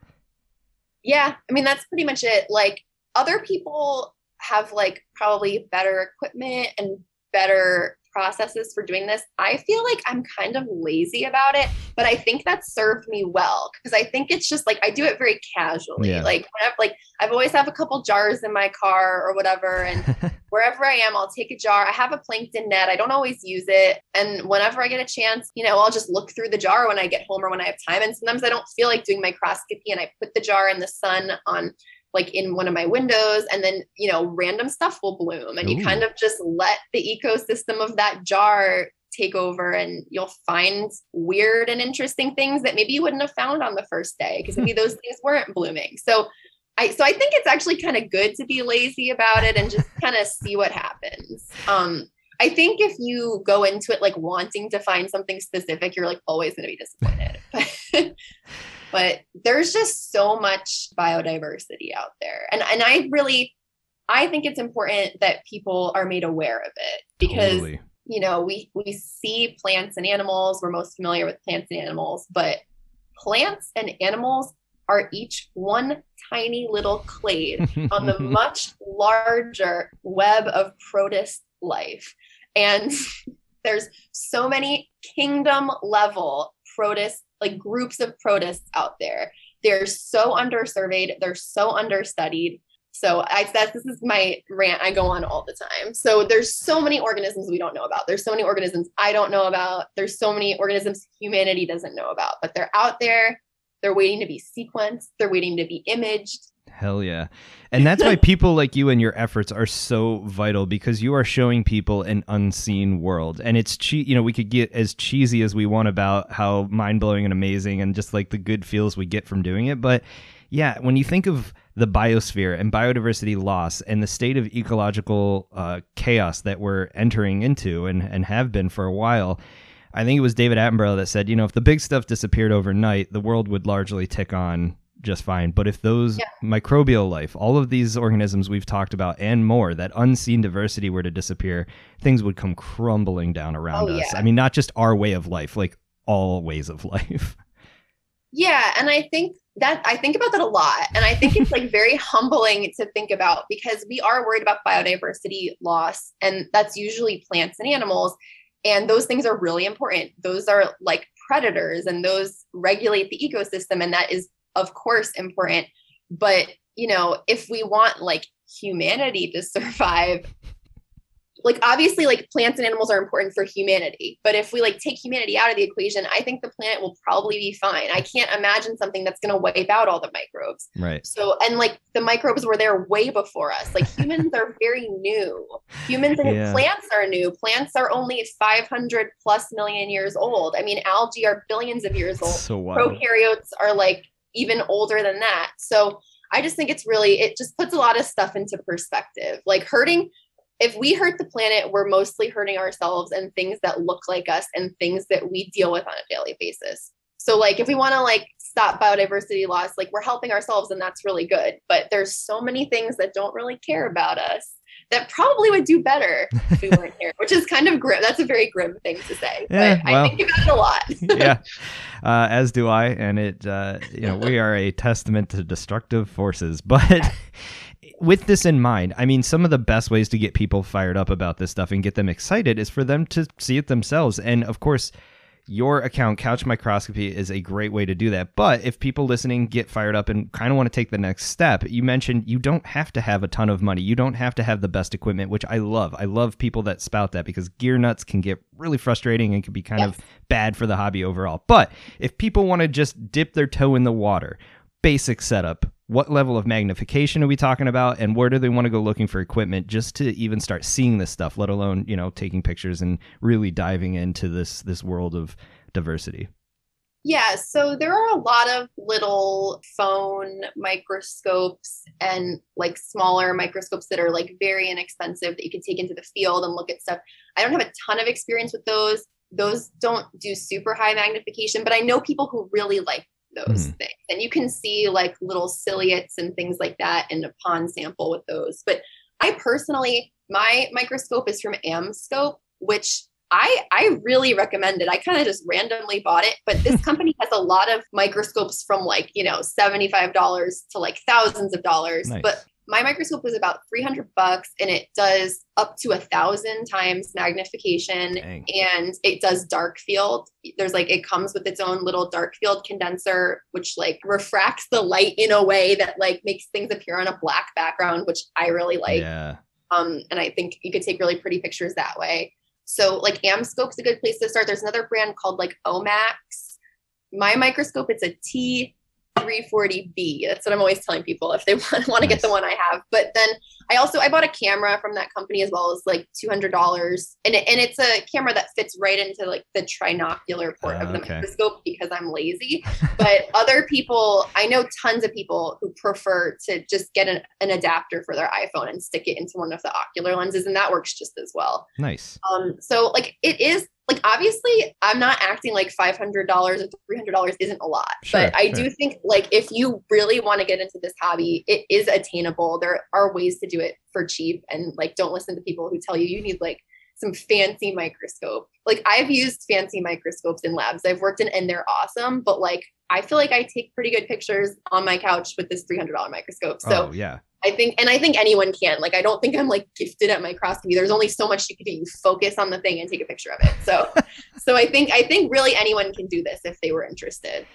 Yeah. I mean, that's pretty much it. Like other people have like probably better equipment and better processes for doing this. I feel like I'm kind of lazy about it, but I think that served me well because I think it's just like I do it very casually. Yeah. Like whenever, like I've always have a couple jars in my car or whatever, and wherever I am, I'll take a jar. I have a plankton net. I don't always use it, and whenever I get a chance, you know, I'll just look through the jar when I get home or when I have time. And sometimes I don't feel like doing microscopy, and I put the jar in the sun on like in one of my windows, and then, you know, random stuff will bloom and you kind of just let the ecosystem of that jar take over and you'll find weird and interesting things that maybe you wouldn't have found on the first day because maybe those things weren't blooming. So I think it's actually kind of good to be lazy about it and just kind of see what happens. I think if you go into it, like wanting to find something specific, you're like always going to be disappointed, but there's just so much biodiversity out there. And I think it's important that people are made aware of it because, totally. You know, we see plants and animals. We're most familiar with plants and animals, but plants and animals are each one tiny little clade on the much larger web of protist life. And there's so many kingdom level protists, like groups of protists out there. They're so undersurveyed. They're so understudied. So this is my rant. I go on all the time. So there's so many organisms we don't know about. There's so many organisms I don't know about. There's so many organisms humanity doesn't know about, but they're out there. They're waiting to be sequenced. They're waiting to be imaged. Hell yeah. And that's why people like you and your efforts are so vital, because you are showing people an unseen world. And it's you know, we could get as cheesy as we want about how mind-blowing and amazing and just like the good feels we get from doing it. But yeah, when you think of the biosphere and biodiversity loss and the state of ecological chaos that we're entering into and have been for a while, I think it was David Attenborough that said, you know, if the big stuff disappeared overnight, the world would largely tick on just fine. But if those microbial life, all of these organisms we've talked about and more, that unseen diversity were to disappear, things would come crumbling down around us. Yeah. I mean, not just our way of life, like all ways of life. Yeah. And I think about that a lot. And I think it's like very humbling to think about, because we are worried about biodiversity loss. And that's usually plants and animals. And those things are really important. Those are like predators, and those regulate the ecosystem. And that is, of course, important. But, you know, if we want like humanity to survive, like obviously like plants and animals are important for humanity. But if we like take humanity out of the equation, I think the planet will probably be fine. I can't imagine something that's going to wipe out all the microbes. Right. So, and like the microbes were there way before us. Like humans are very new. Humans and plants are new. Plants are only 500 plus million years old. I mean, algae are billions of years old. So wild. Prokaryotes are like even older than that. So I just think it just puts a lot of stuff into perspective. Like if we hurt the planet, we're mostly hurting ourselves and things that look like us and things that we deal with on a daily basis. So like, if we want to like stop biodiversity loss, like we're helping ourselves, and that's really good, but there's so many things that don't really care about us that probably would do better if we weren't here, which is kind of grim. That's a very grim thing to say, but I think about it a lot. Yeah, as do I. And it, you know, we are a testament to destructive forces, but with this in mind, I mean, some of the best ways to get people fired up about this stuff and get them excited is for them to see it themselves. And of course, your account, Couch Microscopy, is a great way to do that. But if people listening get fired up and kind of want to take the next step, you mentioned you don't have to have a ton of money. You don't have to have the best equipment, which I love. I love people that spout that, because gear nuts can get really frustrating and can be kind of bad for the hobby overall. But if people want to just dip their toe in the water, basic setup, what level of magnification are we talking about? And where do they want to go looking for equipment just to even start seeing this stuff, let alone, you know, taking pictures and really diving into this world of diversity? Yeah. So there are a lot of little phone microscopes and like smaller microscopes that are like very inexpensive that you can take into the field and look at stuff. I don't have a ton of experience with those. Those don't do super high magnification, but I know people who really like those things. And you can see like little ciliates and things like that in a pond sample with those. But I personally, my microscope is from AmScope, which I really recommend it. I kind of just randomly bought it, but this company has a lot of microscopes from like, you know, $75 to like thousands of dollars. Nice. But my microscope was about $300 and it does up to 1,000 times magnification. Dang. And it does dark field. There's like, it comes with its own little dark field condenser, which like refracts the light in a way that like makes things appear on a black background, which I really like. Yeah. And I think you could take really pretty pictures that way. So like AmScope's a good place to start. There's another brand called like Omax. My microscope, it's a T 340B. That's what I'm always telling people if they want to get the one I have. But then I bought a camera from that company as well, as like $200. And it's a camera that fits right into like the trinocular port of the microscope because I'm lazy. But other people, I know tons of people who prefer to just get an adapter for their iPhone and stick it into one of the ocular lenses. And that works just as well. Nice. So like it is, like, obviously I'm not acting like $500 or $300 isn't a lot, but I do think like if you really want to get into this hobby, it is attainable. There are ways to do it for cheap, and like, don't listen to people who tell you you need like some fancy microscope. Like I've used fancy microscopes in labs I've worked in and they're awesome, but like, I feel like I take pretty good pictures on my couch with this $300 microscope. So I think anyone can. Like, I don't think I'm like gifted at microscopy. There's only so much you can do. You focus on the thing and take a picture of it. So, I think really anyone can do this if they were interested.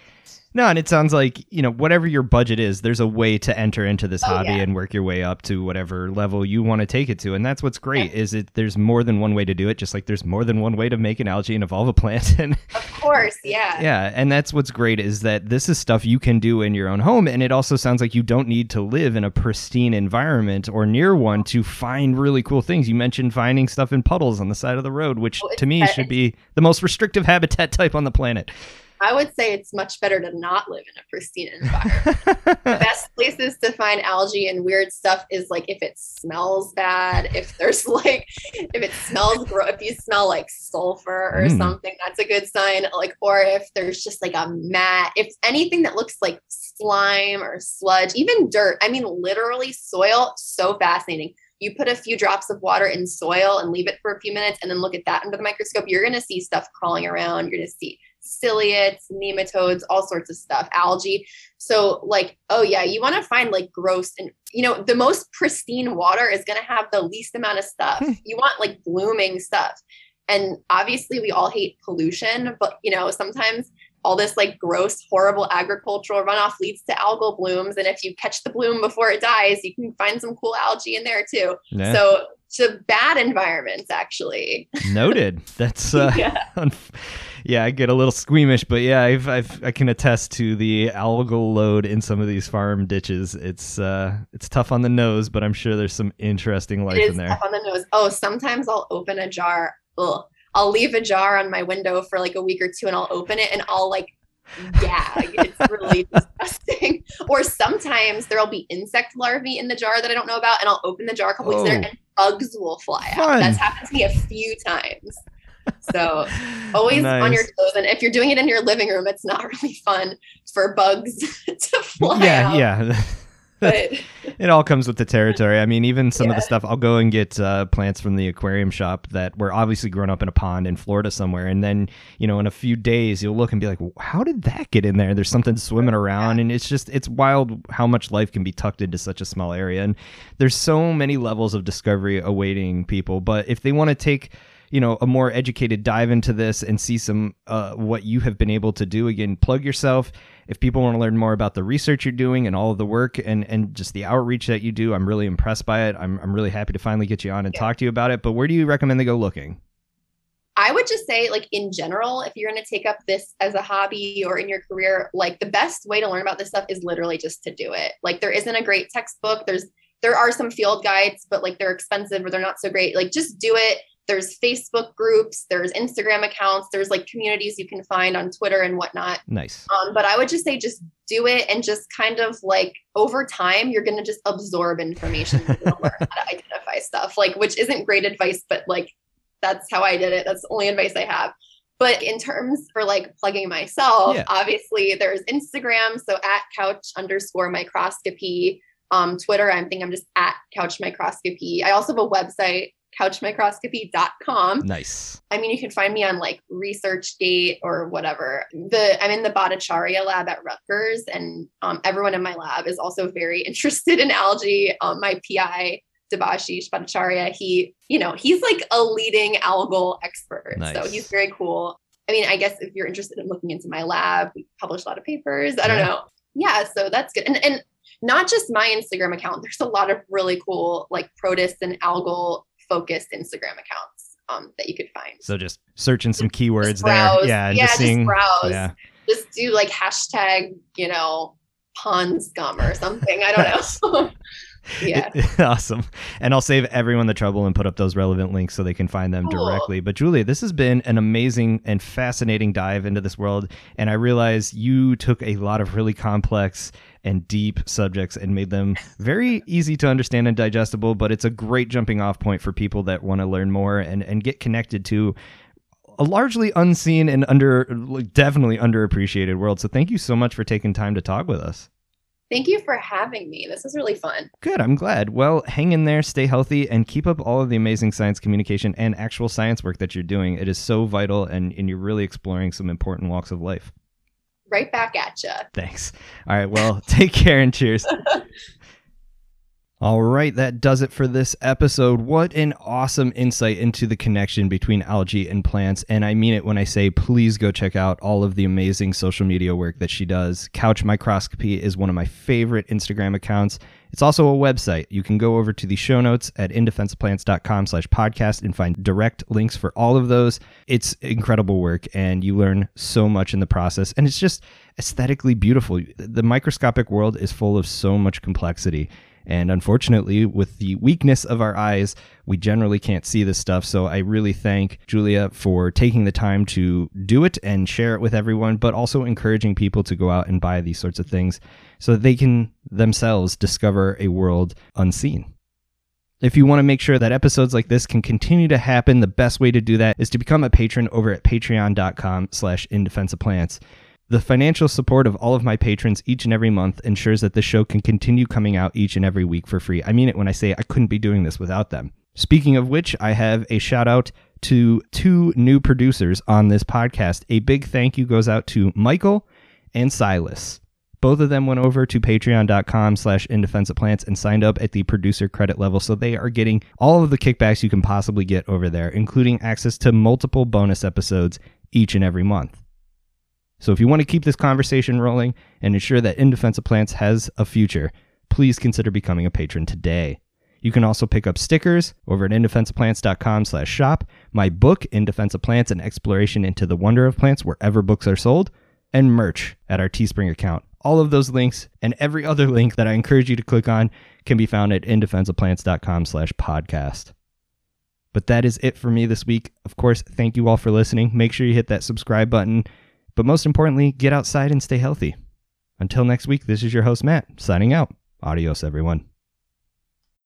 No, and it sounds like, you know, whatever your budget is, there's a way to enter into this hobby and work your way up to whatever level you want to take it to. And that's what's great is it there's more than one way to do it, just like there's more than one way to make an algae and evolve a plant. And of course, yeah. And that's what's great is that this is stuff you can do in your own home. And it also sounds like you don't need to live in a pristine environment or near one to find really cool things. You mentioned finding stuff in puddles on the side of the road, which to me should be the most restrictive habitat type on the planet. I would say it's much better to not live in a pristine environment. The best places to find algae and weird stuff is like if it smells bad, if you smell like sulfur or something, that's a good sign. Like, or if there's just like a mat, if anything that looks like slime or sludge, even dirt, I mean, literally soil, so fascinating. You put a few drops of water in soil and leave it for a few minutes and then look at that under the microscope, you're going to see stuff crawling around. You're going to see ciliates, nematodes, all sorts of stuff, algae. So like, you want to find like gross, and you know, the most pristine water is going to have the least amount of stuff. You want like blooming stuff. And obviously we all hate pollution, but you know, sometimes all this like gross, horrible agricultural runoff leads to algal blooms. And if you catch the bloom before it dies, you can find some cool algae in there too. Yeah. So to bad environments, actually. Noted. That's I get a little squeamish, but yeah, I can attest to the algal load in some of these farm ditches. It's tough on the nose, but I'm sure there's some interesting life in there. Tough on the nose. Oh, sometimes I'll open a jar. Ugh. I'll leave a jar on my window for like a week or two, and I'll open it and I'll like gag. It's really disgusting. Or sometimes there'll be insect larvae in the jar that I don't know about, and I'll open the jar a couple weeks later and bugs will fly out. That's happened to me a few times. So always on your toes. And if you're doing it in your living room, it's not really fun for bugs to fly out. Yeah. It all comes with the territory. I mean, even some of the stuff, I'll go and get plants from the aquarium shop that were obviously grown up in a pond in Florida somewhere. And then, you know, in a few days, you'll look and be like, how did that get in there? There's something swimming around. And it's wild how much life can be tucked into such a small area. And there's so many levels of discovery awaiting people. But if they want to take, you know, a more educated dive into this and see some what you have been able to do, again, plug yourself. If people want to learn more about the research you're doing and all of the work and just the outreach that you do, I'm really impressed by it. I'm really happy to finally get you on and talk to you about it. But where do you recommend they go looking? I would just say, like, in general, if you're going to take up this as a hobby or in your career, like, the best way to learn about this stuff is literally just to do it. Like, there isn't a great textbook. There are some field guides, but like, they're expensive or they're not so great. Like, just do it. There's Facebook groups, there's Instagram accounts, there's like communities you can find on Twitter and whatnot. Nice. But I would just say, just do it, and just kind of like over time, you're going to just absorb information to learn how to identify stuff, like, which isn't great advice, but like, that's how I did it. That's the only advice I have. But in terms for like plugging myself, obviously there's Instagram. So at @couch_microscopy, Twitter, I'm just at @couchmicroscopy. I also have a website, couchmicroscopy.com. Nice. I mean, you can find me on like research date or whatever. I'm in the Bhattacharya Lab at Rutgers, and everyone in my lab is also very interested in algae. My PI, Debashish Bhattacharya, he's like a leading algal expert. Nice. So he's very cool. I mean, I guess if you're interested in looking into my lab, we publish a lot of papers. I don't know. Yeah, so that's good. And not just my Instagram account. There's a lot of really cool like protist and algal focused Instagram accounts that you could find. So just searching some keywords there. Yeah, just browse. Yeah. Just do like hashtag, you know, pond scum or something. I don't know. Yeah. Awesome. And I'll save everyone the trouble and put up those relevant links so they can find them directly. But Julia, this has been an amazing and fascinating dive into this world. And I realize you took a lot of really complex and deep subjects and made them very easy to understand and digestible. But it's a great jumping off point for people that want to learn more and get connected to a largely unseen and definitely underappreciated world. So thank you so much for taking time to talk with us. Thank you for having me. This is really fun. Good. I'm glad. Well, hang in there, stay healthy, and keep up all of the amazing science communication and actual science work that you're doing. It is so vital, and you're really exploring some important walks of life. Right back at you. Thanks. All right. Well, take care and cheers. All right, that does it for this episode. What an awesome insight into the connection between algae and plants. And I mean it when I say, please go check out all of the amazing social media work that she does. Couch Microscopy is one of my favorite Instagram accounts. It's also a website. You can go over to the show notes at indefenseplants.com/podcast and find direct links for all of those. It's incredible work, and you learn so much in the process. And it's just aesthetically beautiful. The microscopic world is full of so much complexity. And unfortunately, with the weakness of our eyes, we generally can't see this stuff. So I really thank Julia for taking the time to do it and share it with everyone, but also encouraging people to go out and buy these sorts of things so that they can themselves discover a world unseen. If you want to make sure that episodes like this can continue to happen, the best way to do that is to become a patron over at patreon.com/indefenseplants. The financial support of all of my patrons each and every month ensures that this show can continue coming out each and every week for free. I mean it when I say I couldn't be doing this without them. Speaking of which, I have a shout out to two new producers on this podcast. A big thank you goes out to Michael and Silas. Both of them went over to patreon.com/indefenseplants and signed up at the producer credit level. So they are getting all of the kickbacks you can possibly get over there, including access to multiple bonus episodes each and every month. So if you want to keep this conversation rolling and ensure that In Defense of Plants has a future, please consider becoming a patron today. You can also pick up stickers over at indefenseofplants.com/shop, my book, In Defense of Plants, An Exploration into the Wonder of Plants, wherever books are sold, and merch at our Teespring account. All of those links and every other link that I encourage you to click on can be found at indefenseofplants.com/podcast. But that is it for me this week. Of course, thank you all for listening. Make sure you hit that subscribe button. But most importantly, get outside and stay healthy. Until next week, this is your host, Matt, signing out. Adios, everyone.